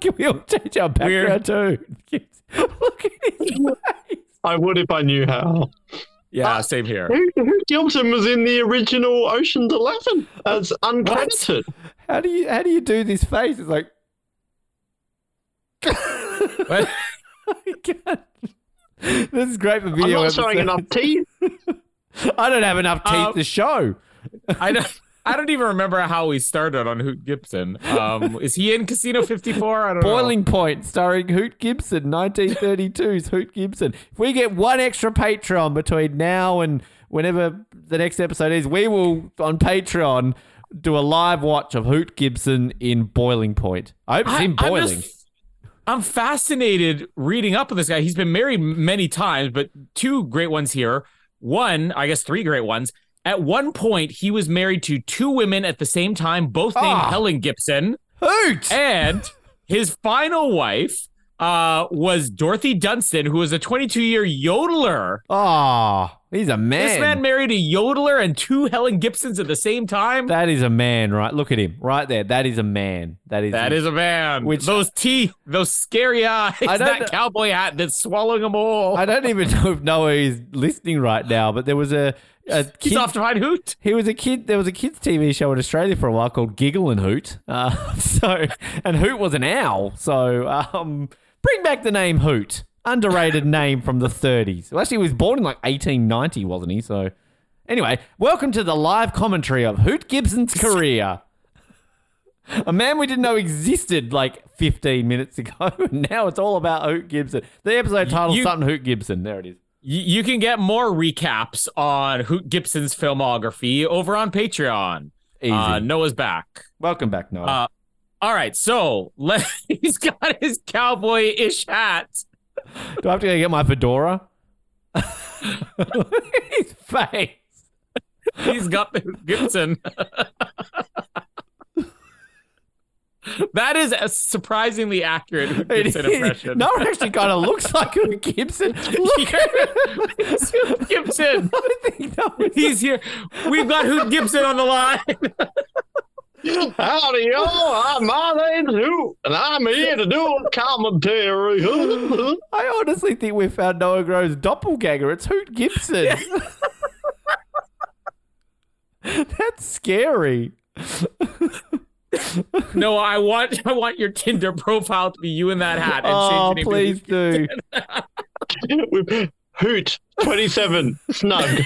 Can we all change our background Weird. too? Look at his face. I would if I knew how. Yeah, uh, same here. Who, who Gibson was in the original Ocean's Eleven as uncredited. What? How do you how do you do this face? It's like I can't. This is great for video. I'm not showing enough teeth. I don't have enough teeth um, to show. I know. I don't even remember how he started on Hoot Gibson. Um, is he in Casino fifty-four? I don't Boiling know. Boiling Point, starring Hoot Gibson, nineteen thirty-two's Hoot Gibson. If we get one extra Patreon between now and whenever the next episode is, we will, on Patreon, do a live watch of Hoot Gibson in Boiling Point. I hope it's I, in Boiling. I'm, just, I'm fascinated reading up on this guy. He's been married many times, but two great ones here. One, I guess three great ones. At one point, he was married to two women at the same time, both named oh, Helen Gibson. Hoot! And his final wife uh, was Dorothy Dunstan, who was a twenty-two-year yodeler. Oh, he's a man. This man married a yodeler and two Helen Gibsons at the same time. That is a man, right? Look at him right there. That is a man. That is, that a, is a man. Which, those teeth, those scary eyes, that know, cowboy hat that's swallowing them all. I don't even know if Noah is listening right now, but there was a... Kid, He's off to find Hoot. He was a kid. There was a kids' T V show in Australia for a while called Giggle and Hoot. Uh, so, and Hoot was an owl. So, um, bring back the name Hoot. Underrated name from the thirties. Well, actually, he was born in like eighteen ninety, wasn't he? So, anyway, welcome to the live commentary of Hoot Gibson's career. A man we didn't know existed like fifteen minutes ago. And now it's all about Hoot Gibson. The episode title you- something Hoot Gibson. There it is. You can get more recaps on Hoot Gibson's filmography over on Patreon. Easy. Uh, Noah's back. Welcome back, Noah. Uh, all right, so let, he's got his cowboy-ish hat. Do I have to go get my fedora? Look at his face. He's got the Gibson. That is a surprisingly accurate Gibson impression. No, it actually kind of looks like a Gibson. Look at it. Gibson. I think that was He's a- here. We've got Hoot Gibson on the line. Howdy, y'all. My name's Hoot, and I'm here to do a commentary. I honestly think we found Noah Groves' doppelganger. It's Hoot Gibson. Yeah. That's scary. No, I want I want your Tinder profile to be you in that hat. And oh, change please do. Hoot twenty-seven Snug.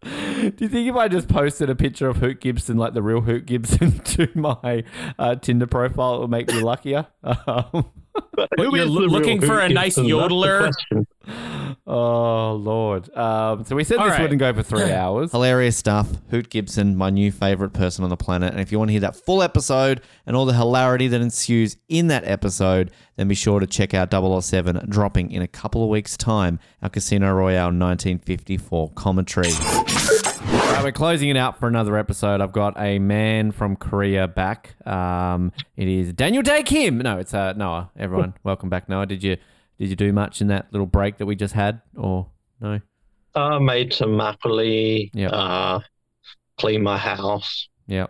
Do you think if I just posted a picture of Hoot Gibson, like the real Hoot Gibson, to my uh, Tinder profile, it would make me luckier? Um, who you're is l- looking for a Gibson, nice yodeler? Oh, Lord. Um, so we said All this right. wouldn't go for three hours. Hilarious stuff. Hoot Gibson, my new favorite person on the planet. And if you want to hear that full episode and all the hilarity that ensues in that episode, then be sure to check out double oh seven dropping in a couple of weeks' time, our Casino Royale nineteen fifty-four commentary. Right, we're closing it out for another episode. I've got a man from Korea back. Um, it is Daniel Day Kim. No, it's uh, Noah. Everyone, welcome back, Noah. Did you did you do much in that little break that we just had, or no? I uh, made some makgeolli. Yeah. Uh, cleaned my house. Yeah.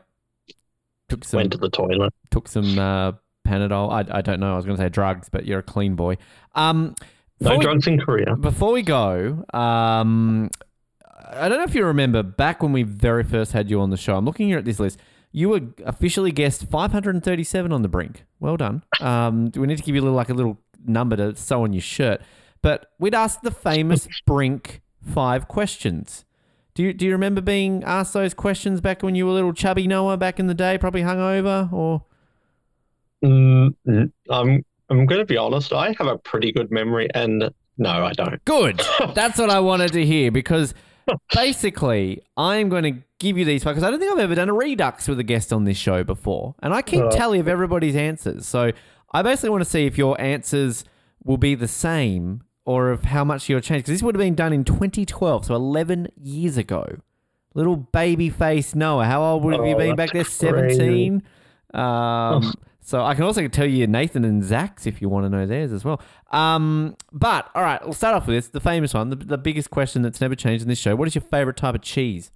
Took some. Went to the toilet. Took some uh, Panadol. I I don't know. I was going to say drugs, but you're a clean boy. Um, no drugs we, in Korea. Before we go, um. I don't know if you remember back when we very first had you on the show. I'm looking here at this list. You were officially guest five hundred thirty-seven on The Brink. Well done. Um, we need to give you a little, like a little number to sew on your shirt. But we'd asked the famous Brink five questions. Do you do you remember being asked those questions back when you were a little chubby Noah back in the day, probably hungover or? Mm, I'm I'm going to be honest. I have a pretty good memory, and no, I don't. Good. That's what I wanted to hear because. Basically, I'm going to give you these because I don't think I've ever done a redux with a guest on this show before. And I keep tally of everybody's answers. So I basically want to see if your answers will be the same or of how much you'll change. Because this would have been done in twenty twelve, so eleven years ago. Little baby face Noah. How old would have you oh, been back there? seventeen? Um, so I can also tell you Nathan and Zach's if you want to know theirs as well. Um, but, all right, we'll start off with this, the famous one, the, the biggest question that's never changed in this show. What is your favourite type of cheese?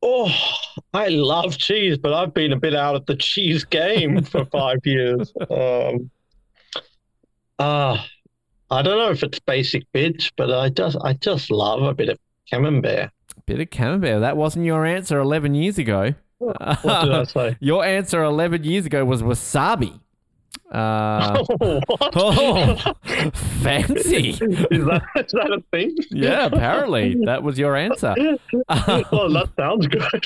Oh, I love cheese, but I've been a bit out of the cheese game for five years. Um, uh, I don't know if it's basic bitch, but I just I just love a bit of camembert. A bit of camembert. That wasn't your answer eleven years ago. What did I say? Your answer eleven years ago was wasabi. Uh, oh, what? Oh, fancy. Is that, is that a thing? Yeah, apparently. That was your answer. Um, well, that sounds good.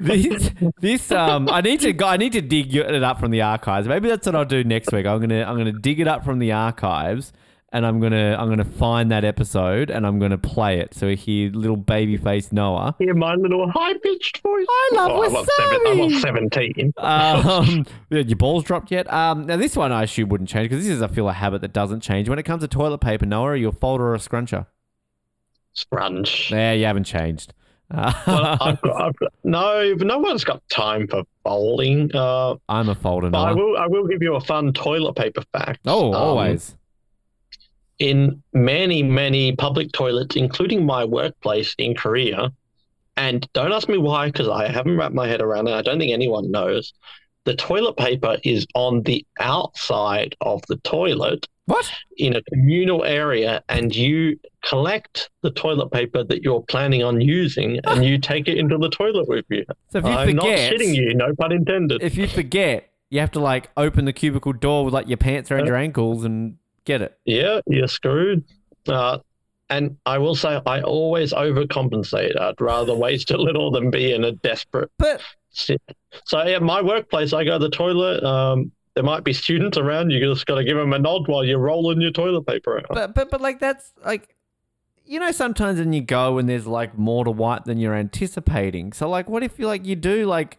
this, this, um, I need to, I need to dig it up from the archives. Maybe that's what I'll do next week. I'm gonna, I'm gonna dig it up from the archives, and I'm gonna, I'm gonna find that episode, and I'm gonna play it. So we hear little baby face Noah. Hear my little high pitched voice. I love oh, wasabi. I love seventeen. Um, your balls dropped yet? Um, now this one I assume wouldn't change because this is I feel a habit that doesn't change. When it comes to toilet paper, Noah, are you a folder or a scruncher? Scrunch. Yeah, you haven't changed. Uh, well, I've got, I've got, no, no one's got time for folding. Uh, I'm a folder. But I will, I will give you a fun toilet paper fact. Oh, um, always. In many, many public toilets, including my workplace in Korea, and don't ask me why because I haven't wrapped my head around it. I don't think anyone knows. The toilet paper is on the outside of the toilet. What? In a communal area, and you collect the toilet paper that you're planning on using, and you take it into the toilet with you. So if you I'm forget, not shitting you, no pun intended. If you forget, you have to like open the cubicle door with like your pants around your ankles and. Get it. Yeah, you're screwed. Uh, and I will say I always overcompensate. I'd rather waste a little than be in a desperate but, sit. So at yeah, my workplace, I go to the toilet. Um, there might be students around. You just got to give them a nod while you're rolling your toilet paper out. But, but, but like that's like – you know, sometimes when you go and there's like more to wipe than you're anticipating. So like, what if you like you do like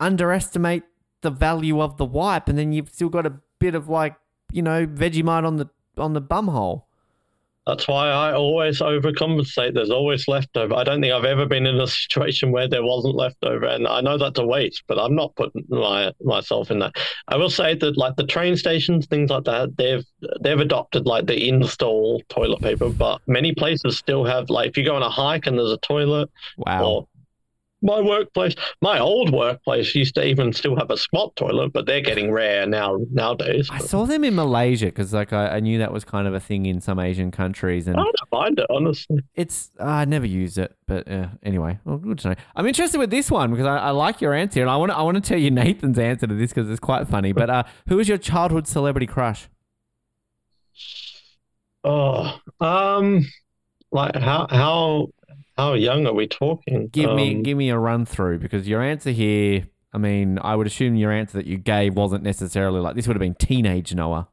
underestimate the value of the wipe, and then you've still got a bit of like, you know, Vegemite on the on the bum hole. That's why I always overcompensate. There's always leftover. I don't think I've ever been in a situation where there wasn't leftover, and I know that's a waste, but I'm not putting my myself in that. I will say that, like the train stations, things like that, they've they've adopted like the install toilet paper, but many places still have like if you go on a hike and there's a toilet. Wow. Or my workplace, my old workplace used to even still have a squat toilet, but they're getting rare now nowadays. But I saw them in Malaysia because, like, I, I knew that was kind of a thing in some Asian countries. And I don't mind it, honestly. It's uh, I never used it, but uh, anyway, well, good to know. I'm interested with this one because I, I like your answer, and I want I want to tell you Nathan's answer to this because it's quite funny. But uh, who was your childhood celebrity crush? Oh, um, like how how. How young are we talking? Give um, me give me a run through because your answer here, I mean, I would assume your answer that you gave wasn't necessarily like this would have been teenage Noah.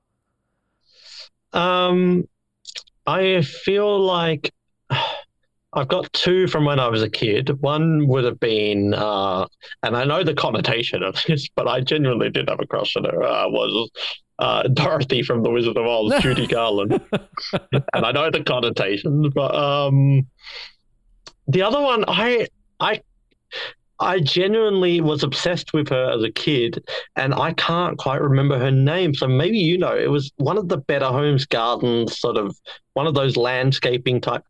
Um, I feel like I've got two from when I was a kid. One would have been, uh, and I know the connotation of this, but I genuinely did have a crush on her. Uh, was uh, Dorothy from The Wizard of Oz, Judy Garland. And I know the connotations, but um. The other one, I I I genuinely was obsessed with her as a kid, and I can't quite remember her name. So maybe you know, it was one of the Better Homes Gardens, sort of one of those landscaping type.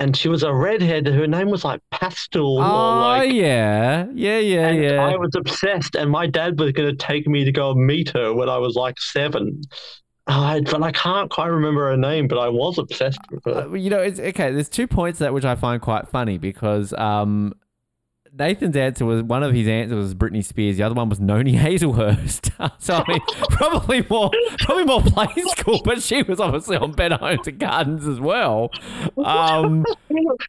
And she was a redhead. Her name was like Pastel. Oh, or like, yeah. Yeah, yeah, and yeah. I was obsessed, and my dad was going to take me to go meet her when I was like seven. I, but I can't quite remember her name, but I was obsessed with her. Uh, you know, it's okay. There's two points to that which I find quite funny because um, Nathan's answer was one of his answers was Britney Spears. The other one was Noni Hazelhurst. So I mean, probably more, probably more play school, but she was obviously on Better Homes and Gardens as well. Um,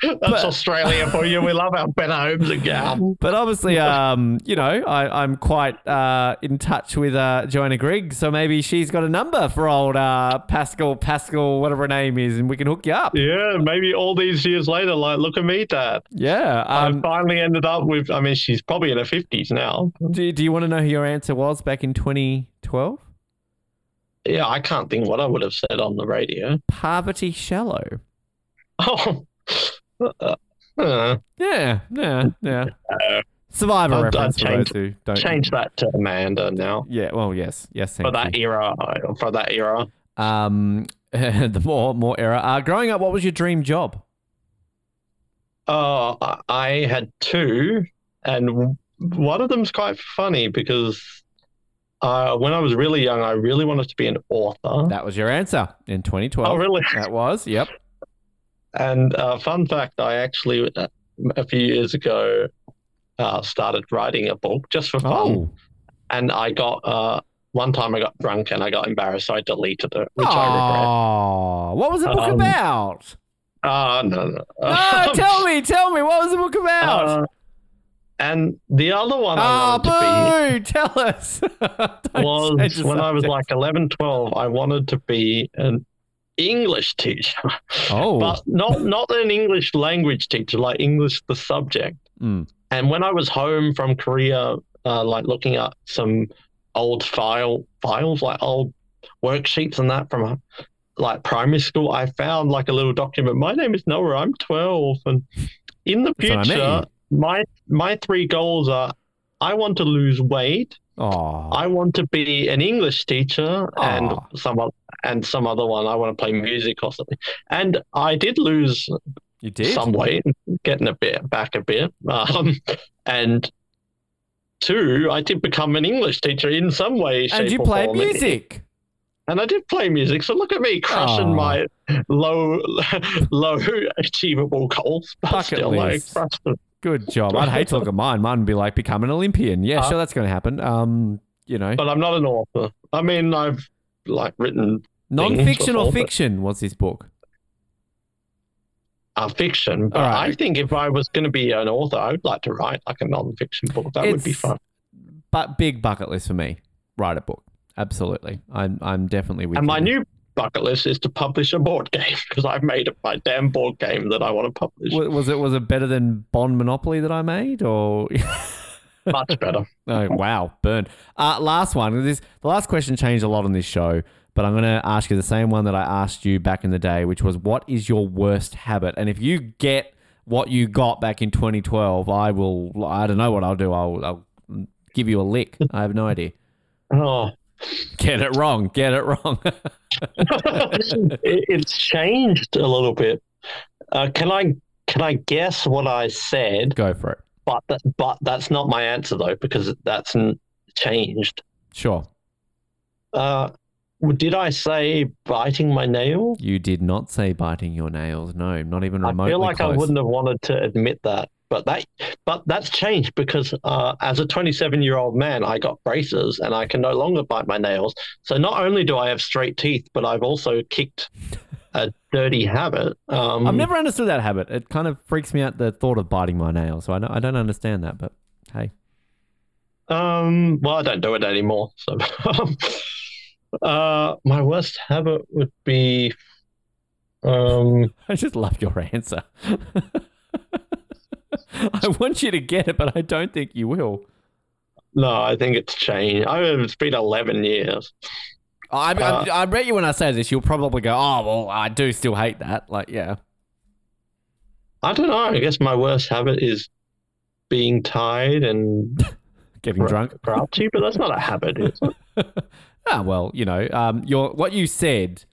That's but, Australia for you. We love our Better Homes and Gardens. But obviously, um, you know, I, I'm quite uh, in touch with uh, Joanna Grigg, so maybe she's got a number for old uh, Pascal, Pascal, whatever her name is, and we can hook you up. Yeah, maybe all these years later, like, look at me, Dad. Yeah. Um, I finally ended up with, I mean, she's probably in her fifties now. Do, do you want to know who your answer was back in twenty twelve? Yeah, I can't think what I would have said on the radio. Parvati Shallow. Oh. Uh, uh, yeah, yeah, yeah. Uh, Survivor I'll, reference I'll change, for those who don't. Change that to Amanda now. Yeah, well, yes. Yes, for that you. era. For that era. Um, the more, more era. Uh, growing up, what was your dream job? Oh, uh, I had two, and one of them's quite funny because uh, when I was really young, I really wanted to be an author. That was your answer in twenty twelve. Oh, really? That was, yep. And uh, fun fact, I actually, uh, a few years ago, uh, started writing a book just for fun. Oh. And I got, uh, one time I got drunk and I got embarrassed, so I deleted it, which oh, I regret. What was the book um, about? Uh, no, no. no tell me, tell me, what was the book about? Uh, and the other one I wanted oh, boo, to be... tell us. was when I was like eleven, twelve, I wanted to be an English teacher. Oh. But not, not an English language teacher, like English the subject. Mm. And when I was home from Korea, uh, like looking at some old file files, like old worksheets and that from... like primary school, I found like a little document. My name is Noah. I'm twelve, and in the That's future, I mean. my my three goals are: I want to lose weight, Aww. I want to be an English teacher, Aww. and some and some other one. I want to play music or something. And I did lose you did? some weight, getting a bit back a bit, um, and two, I did become an English teacher in some way. Shape, and you or play form. music. And I did play music, so look at me crushing oh. my low, low achievable goals. But Bucket still, list. Like, Good job. I'd hate to look at mine. Mine would be like become an Olympian. Yeah, uh, sure, that's going to happen. Um, you know, but I'm not an author. I mean, I've like written non-fiction or fiction. What's this book? Uh, fiction. But right. I think if I was going to be an author, I would like to write like a non-fiction book. That it's, would be fun. But big bucket list for me. Write a book. Absolutely. I'm I'm definitely with and you. And my new bucket list is to publish a board game, because I've made up my damn board game that I want to publish. Was it was it better than Bond Monopoly that I made, or much better? Oh wow, burn. Uh, last one. This the last question changed a lot on this show, but I'm going to ask you the same one that I asked you back in the day, which was, what is your worst habit? And if you get what you got back in twenty twelve, I will. I don't know what I'll do. I'll, I'll give you a lick. I have no idea. Oh. Get it wrong. Get it wrong. It's changed a little bit. Uh, can I can I guess what I said? Go for it. But that, but that's not my answer though, because that's changed. Sure. Uh, did I say biting my nail? You did not say biting your nails. No, not even remotely. I feel like close. I wouldn't have wanted to admit that, but that but that's changed because uh, as a twenty-seven-year-old man, I got braces and I can no longer bite my nails. So not only do I have straight teeth, but I've also kicked a dirty habit. Um, I've never understood that habit. It kind of freaks me out, the thought of biting my nail. So I don't, I don't understand that, but hey. Um. Well, I don't do it anymore. So. Uh, my worst habit would be, um, I just love your answer. I want you to get it, but I don't think you will. No, I think it's changed. I mean, it's been eleven years. I, uh, I, I bet you when I say this, you'll probably go, oh, well, I do still hate that. Like, yeah. I don't know. I guess my worst habit is being tired and getting gr- drunk. Grouchy, but that's not a habit, is it? Ah, well, you know, um, your what you said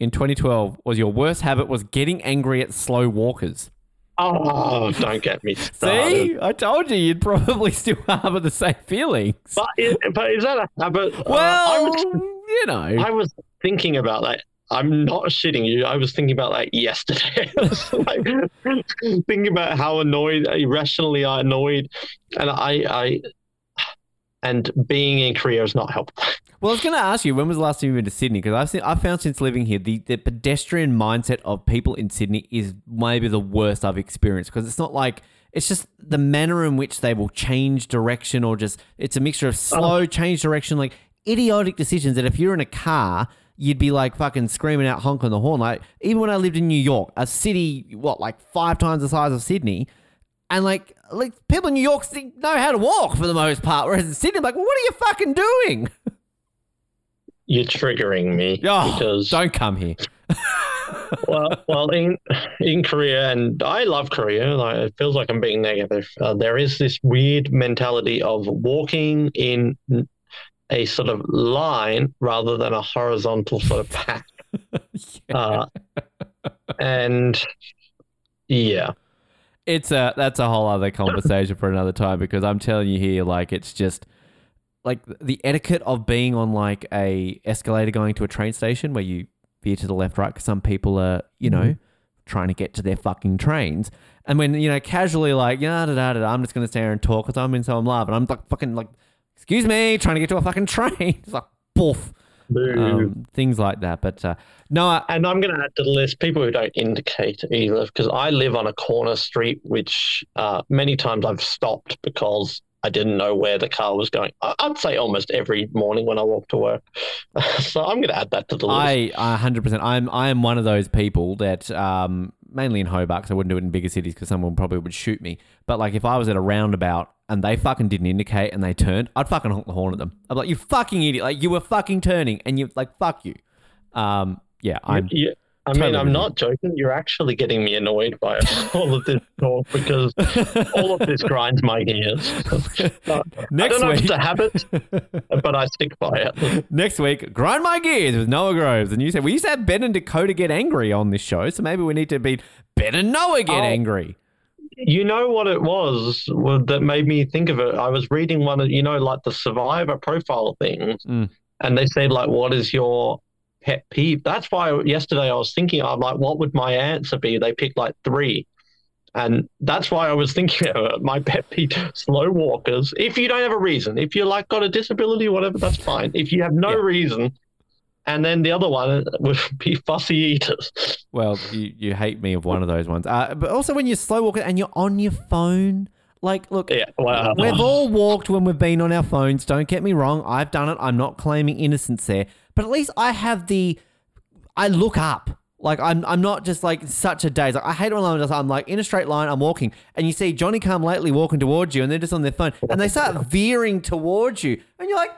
in twenty twelve was your worst habit was getting angry at slow walkers. Oh, don't get me started. See, I told you you'd probably still harbour the same feelings. But is, but is that a habit? Well, uh, I was, you know. I was thinking about that. I'm not shitting you. I was thinking about that yesterday. I was like, thinking about how annoyed, irrationally I annoyed, and I... I And being in Korea is not helpful. Well, I was going to ask you, when was the last time you went to Sydney? Because I've seen, I've found since living here, the, the pedestrian mindset of people in Sydney is maybe the worst I've experienced. Because it's not like, it's just the manner in which they will change direction, or just, it's a mixture of slow, oh. change direction, like idiotic decisions that if you're in a car, you'd be like fucking screaming out, honking the horn. Like even when I lived in New York, a city, what, like five times the size of Sydney, and like, like people in New York know how to walk for the most part, whereas in Sydney, I'm like, well, what are you fucking doing? You're triggering me. Oh, because don't come here. well, well, in in Korea, and I love Korea. Like, it feels like I'm being negative. Uh, there is this weird mentality of walking in a sort of line rather than a horizontal sort of path. yeah. Uh, and yeah. It's a that's a whole other conversation for another time, because I'm telling you here, like, it's just like the etiquette of being on like a escalator going to a train station where you veer to the left, right, because some people are, you know, mm-hmm. trying to get to their fucking trains, and when, you know, casually like, yeah, da, da, da, I'm just gonna stand here and talk because I'm in so I'm love, and I'm like fucking like, excuse me, trying to get to a fucking train, it's like poof. Um, things like that, but uh, no. I- and I'm going to add to the list people who don't indicate either, because I live on a corner street, which uh, many times I've stopped because I didn't know where the car was going. I- I'd say almost every morning when I walk to work. So I'm going to add that to the list. I one hundred percent. I'm I am one of those people that um, mainly in Hobart, because I wouldn't do it in bigger cities because someone probably would shoot me. But like if I was at a roundabout and they fucking didn't indicate and they turned, I'd fucking honk the horn at them. I'd be like, you fucking idiot. Like, you were fucking turning and you're like, fuck you. Um, yeah, I'm... You, you, I totally mean, I'm not you. joking. You're actually getting me annoyed by all of this talk because all of this grinds my gears. uh, Next I don't know week. If it's a habit, but I stick by it. Next week, grind my gears with Noah Groves. And you said, we used to have Ben and Dakota get angry on this show, so maybe we need to be Ben and Noah get oh. angry. You know what it was that made me think of it? I was reading one of, you know, like the Survivor profile things, mm. and they said, like, what is your pet peeve? That's why yesterday I was thinking, I'm like, what would my answer be? They picked, like, three. And that's why I was thinking about my pet peeve, slow walkers. If you don't have a reason, if you're, like, got a disability or whatever, that's fine. If you have no yeah. reason... And then the other one would be fussy eaters. Well, you, you hate me of one of those ones. Uh, but also when you're slow walking and you're on your phone, like, look, yeah, well, we've all walked when we've been on our phones. Don't get me wrong. I've done it. I'm not claiming innocence there. But at least I have the I look up. Like, I'm I'm not just, like, such a daze. Like, I hate it when I'm just, I'm, like, in a straight line, I'm walking, and you see Johnny come lately walking towards you, and they're just on their phone, and they start veering towards you, and you're like,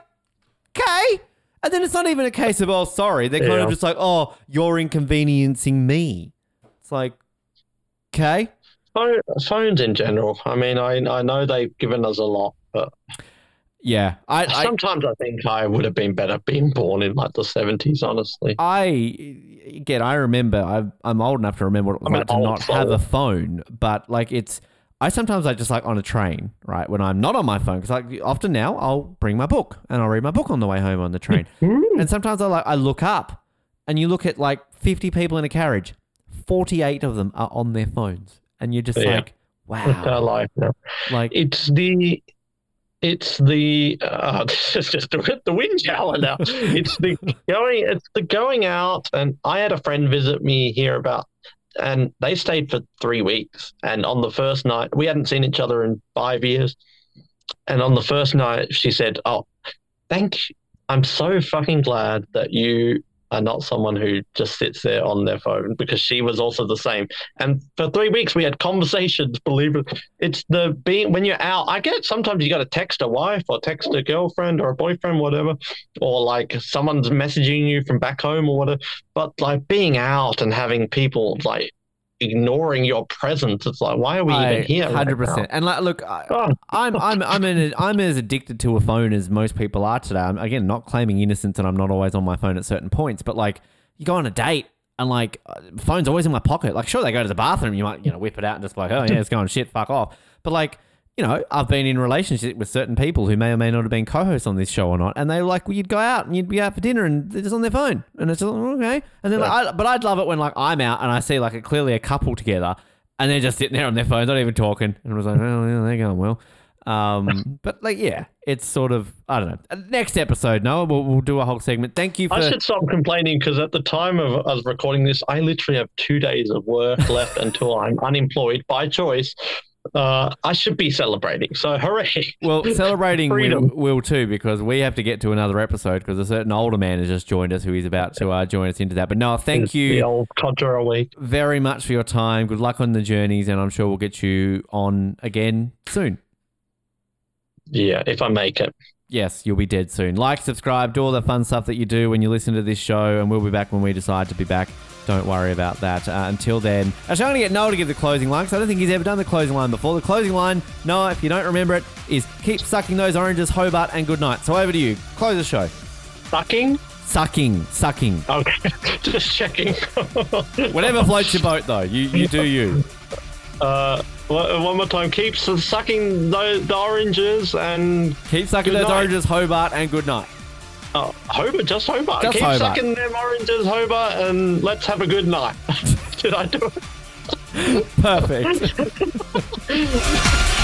okay. And then it's not even a case of, oh, sorry. They're kind yeah. of just like, oh, you're inconveniencing me. It's like, okay. Phones in general. I mean, I I know they've given us a lot, but... Yeah, I sometimes I, I think I would have been better being born in like the seventies. Honestly, I again I remember I've, I'm old enough to remember what it was like to not soul. have a phone, but like it's I sometimes I just like on a train, right, when I'm not on my phone, because like often now I'll bring my book and I'll read my book on the way home on the train, and sometimes I like I look up and you look at like fifty people in a carriage, forty-eight of them are on their phones, and you're just yeah. like, wow, it's our life now. Like it's the. It's the uh, this is just the, the wind challenge now. It's the going. It's the going out. And I had a friend visit me here about, and they stayed for three weeks. And on the first night, we hadn't seen each other in five years. And on the first night, she said, "Oh, thank you. I'm so fucking glad that you are not someone who just sits there on their phone," because she was also the same. And for three weeks we had conversations, believe it. It's the being, when you're out, I get sometimes you got to text a wife or text a girlfriend or a boyfriend, whatever, or like someone's messaging you from back home or whatever. But like being out and having people like ignoring your presence, it's like, why are we I, even here? one hundred percent. Right, and like, look, I, oh. I'm I'm I'm in a, I'm as addicted to a phone as most people are today. I'm again not claiming innocence, and I'm not always on my phone at certain points. But like, you go on a date, and like, phone's always in my pocket. Like, sure, they go to the bathroom, you might you know whip it out and just like, oh yeah, it's going shit, fuck off. But like, you know, I've been in relationships with certain people who may or may not have been co-hosts on this show or not, and they like, well, you'd go out and you'd be out for dinner, and they're just on their phone, and it's just, okay. And then, yeah. like, I, but I'd love it when like I'm out and I see like a, clearly a couple together, and they're just sitting there on their phone, not even talking, and it was like, oh yeah, they're going well. Um, but like, yeah, it's sort of, I don't know. Next episode, Noah, we'll, we'll do a whole segment. Thank you for... I should stop complaining, because at the time of us recording this, I literally have two days of work left until I'm unemployed by choice. Uh, I should be celebrating, so hooray. Well, celebrating will, will too, because we have to get to another episode, because a certain older man has just joined us who is about to uh, join us into that. But Noah, thank it's you the old codger week. very much for your time. Good luck on the journeys, and I'm sure we'll get you on again soon. Yeah, if I make it. Yes, you'll be dead soon. Like, subscribe, do all the fun stuff that you do when you listen to this show, and we'll be back when we decide to be back. Don't worry about that. Uh, until then, actually, I'm going to get Noah to give the closing line, because I don't think he's ever done the closing line before. The closing line, Noah, if you don't remember it, is keep sucking those oranges, Hobart, and good night. So over to you. Close the show. Sucking? Sucking. Sucking. Okay, just checking. Whatever floats your boat, though. You, you do you. Uh... One more time. Keep sucking those, the oranges and... Keep sucking those night. oranges, Hobart, and good night. Oh, Hobart? Just Hobart? Just Keep Hobart. sucking them oranges, Hobart, and let's have a good night. Did I do it? Perfect.